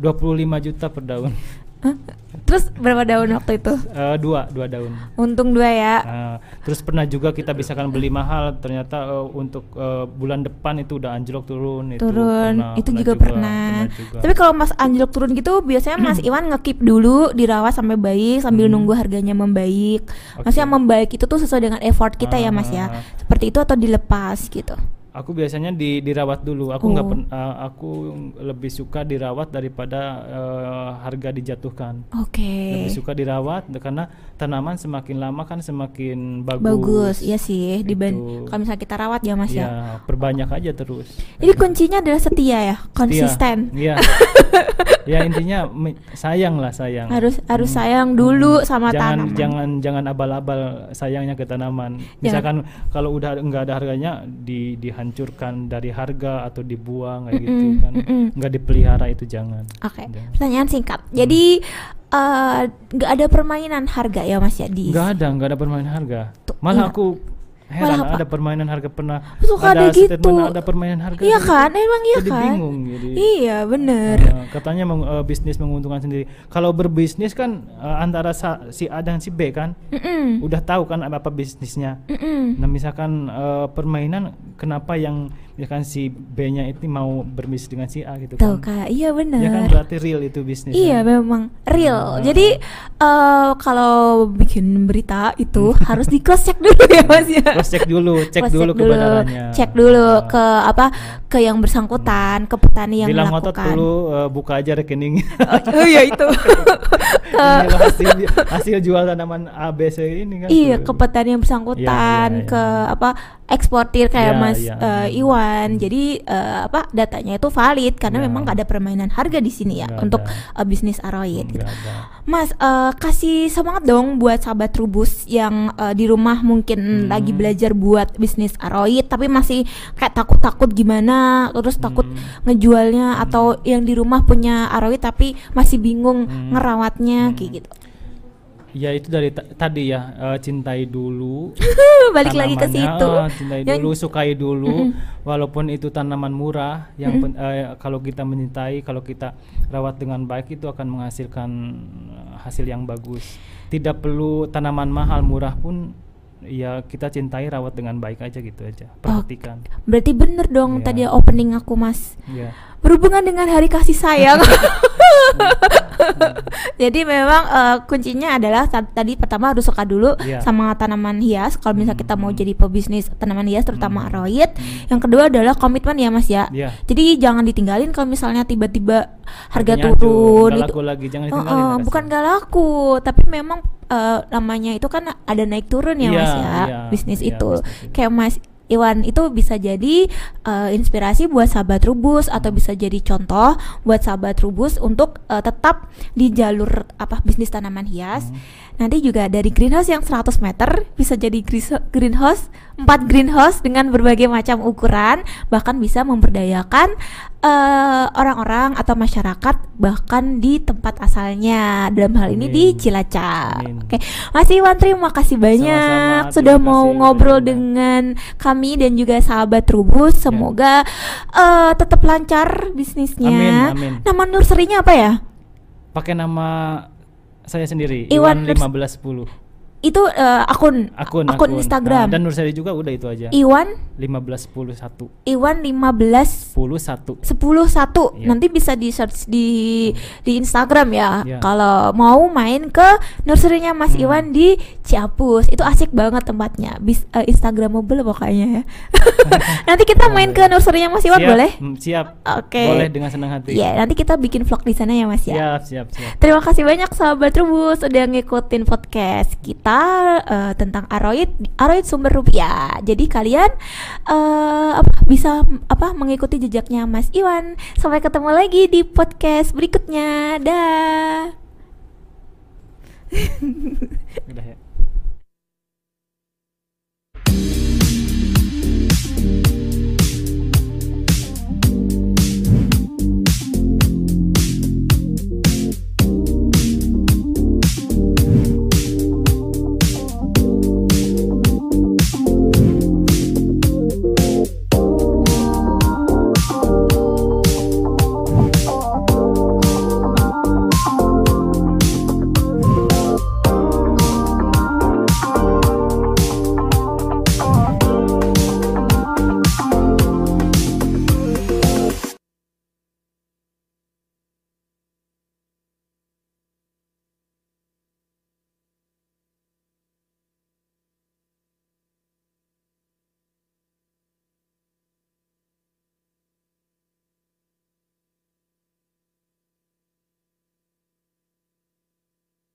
dua puluh lima juta per daun. Huh? Terus berapa daun waktu itu? Uh, dua, dua daun. Untung dua ya. Uh, terus pernah juga kita bisa kan beli mahal, ternyata uh, untuk uh, bulan depan itu udah anjlok turun. Turun, itu, pernah, itu pernah juga, juga, pernah. pernah juga. Tapi kalau Mas anjlok turun gitu, biasanya Mas Iwan nge-keep dulu, dirawat sampai baik sambil hmm. nunggu harganya membaik. Okay. Maksudnya membaik itu tuh sesuai dengan effort kita, ah. ya Mas ya. Seperti itu atau dilepas gitu? Aku biasanya di, dirawat dulu. Aku nggak oh. pen, uh, aku lebih suka dirawat daripada uh, harga dijatuhkan. Oke. Okay. Lebih suka dirawat karena tanaman semakin lama kan semakin bagus. Bagus, iya sih. Diban- kalau misalnya kita rawat ya Mas ya. Ya, perbanyak aja terus. Jadi kuncinya adalah setia ya, konsisten. Iya. Ya intinya sayang lah, sayang. Harus harus hmm. sayang dulu hmm. sama jangan, tanaman. Jangan jangan abal-abal sayangnya ke tanaman. Misalkan jangan. Kalau udah nggak ada harganya di dihancurkan. Hancurkan dari harga atau dibuang kayak mm-mm, gitu kan, nggak dipelihara itu jangan. Oke. Okay. Pertanyaan singkat. Mm. Jadi nggak uh, ada permainan harga ya Mas ya di. Nggak ada, nggak ada permainan harga. Tuh, malah iya. aku heran malah ada permainan harga pernah. Suka ada gitu. Statement ada permainan harga. Iya gitu. Kan, emang iya jadi kan. Bingung, jadi bingung. Iya bener. Uh, katanya meng, uh, bisnis menguntungkan sendiri. Kalau berbisnis kan uh, antara sa- si A dan si B kan, mm-mm. udah tahu kan apa bisnisnya. Mm-mm. Nah misalkan uh, permainan kenapa yang misalkan si B-nya itu mau berbisnis dengan si A gitu tuh, kan? Tuh Kak, iya benar. Ya kan berarti real itu bisnis. Iya kan? Memang real. Uh. Jadi uh, kalau bikin berita itu harus di cross check dulu ya Mas ya. Cross check dulu, cek dulu kebenarannya. Cek dulu uh. ke apa ke yang bersangkutan, ke petani yang bilang melakukan. Bilang ngotot dulu, uh, buka aja rekening. Oh, oh iya itu. Inilah hasil, hasil jual tanaman A B C ini kan. Iya, ke petani yang bersangkutan, ya, ya, ya. Ke apa eksportir kayak ya, Mas ya, uh, Iwan. Jadi uh, apa datanya itu valid karena ya. Memang gak ada permainan harga di sini ya gak untuk uh, bisnis aroid gitu. Mas uh, kasih semangat dong buat sahabat Trubus yang uh, di rumah mungkin hmm. lagi belajar buat bisnis aroid tapi masih kayak takut-takut gimana, terus takut hmm. ngejualnya hmm. atau yang di rumah punya aroid tapi masih bingung hmm. ngerawatnya hmm. kayak gitu. Ya itu dari t- tadi ya, uh, cintai dulu balik lagi ke situ. Uh, cintai ya. Dulu, sukai dulu. Mm-hmm. Walaupun itu tanaman murah, yang mm-hmm. pen- uh, kalau kita mencintai, kalau kita rawat dengan baik itu akan menghasilkan hasil yang bagus. Tidak perlu tanaman mahal, murah pun ya kita cintai, rawat dengan baik aja gitu aja. Perhatikan. Oh, berarti bener dong yeah. tadi opening aku Mas. Yeah. Berhubungan dengan hari kasih sayang. Jadi memang uh, kuncinya adalah t- tadi pertama harus suka dulu yeah. sama tanaman hias. Kalau misalnya kita mau jadi pebisnis tanaman hias terutama mm. aroid. Mm. Yang kedua adalah komitmen ya Mas ya. Yeah. Jadi jangan ditinggalin kalau misalnya tiba-tiba harga artinya turun. Gak laku lagi, jangan ditinggalin. Uh, uh, bukan gak laku, tapi memang Uh, namanya itu kan ada naik turun ya yeah, Mas ya yeah, bisnis yeah, itu yeah, kayak Mas Iwan itu bisa jadi uh, inspirasi buat sahabat Trubus atau bisa jadi contoh buat sahabat Trubus untuk uh, tetap di jalur apa bisnis tanaman hias. Mm. Nanti juga dari greenhouse yang seratus meter bisa jadi greenhouse, empat greenhouse dengan berbagai macam ukuran, bahkan bisa memberdayakan uh, orang-orang atau masyarakat bahkan di tempat asalnya. Dalam hal ini Amin. Di Cilacap. Oke, okay. Mas Iwan terima kasih banyak. Sama-sama, sudah terima mau kasih, ngobrol banyak. Dengan kami dan juga sahabat Trubus. Semoga yeah. uh, tetap lancar bisnisnya. Amin, amin. Nama nurserinya apa ya? Pakai nama saya sendiri, Iwan lima belas sepuluh. Itu uh, akun, akun akun Instagram. Nah, dan Nur Sari juga udah itu aja. Iwan lima belas sepuluh satu. Iwan lima belas sepuluh satu. sepuluh satu. Yeah. Nanti bisa di search di hmm. di Instagram ya. Yeah. Kalau mau main ke nursery-nya Mas hmm. Iwan di Ciapus. Itu asik banget tempatnya. Bis, uh, Instagramable pokoknya ya. Nanti kita main ke nursery-nya Mas Iwan siap, boleh? Siap. Oke. Okay. Boleh dengan senang hati. Iya, yeah, nanti kita bikin vlog di sana ya Mas ya. Siap, siap, siap. Terima kasih banyak sahabat Trubus udah ngikutin podcast kita. Uh, tentang aroid, aroid sumber rupiah. Jadi kalian uh, apa, bisa apa mengikuti jejaknya Mas Iwan. Sampai ketemu lagi di podcast berikutnya. Dah. Udah ya.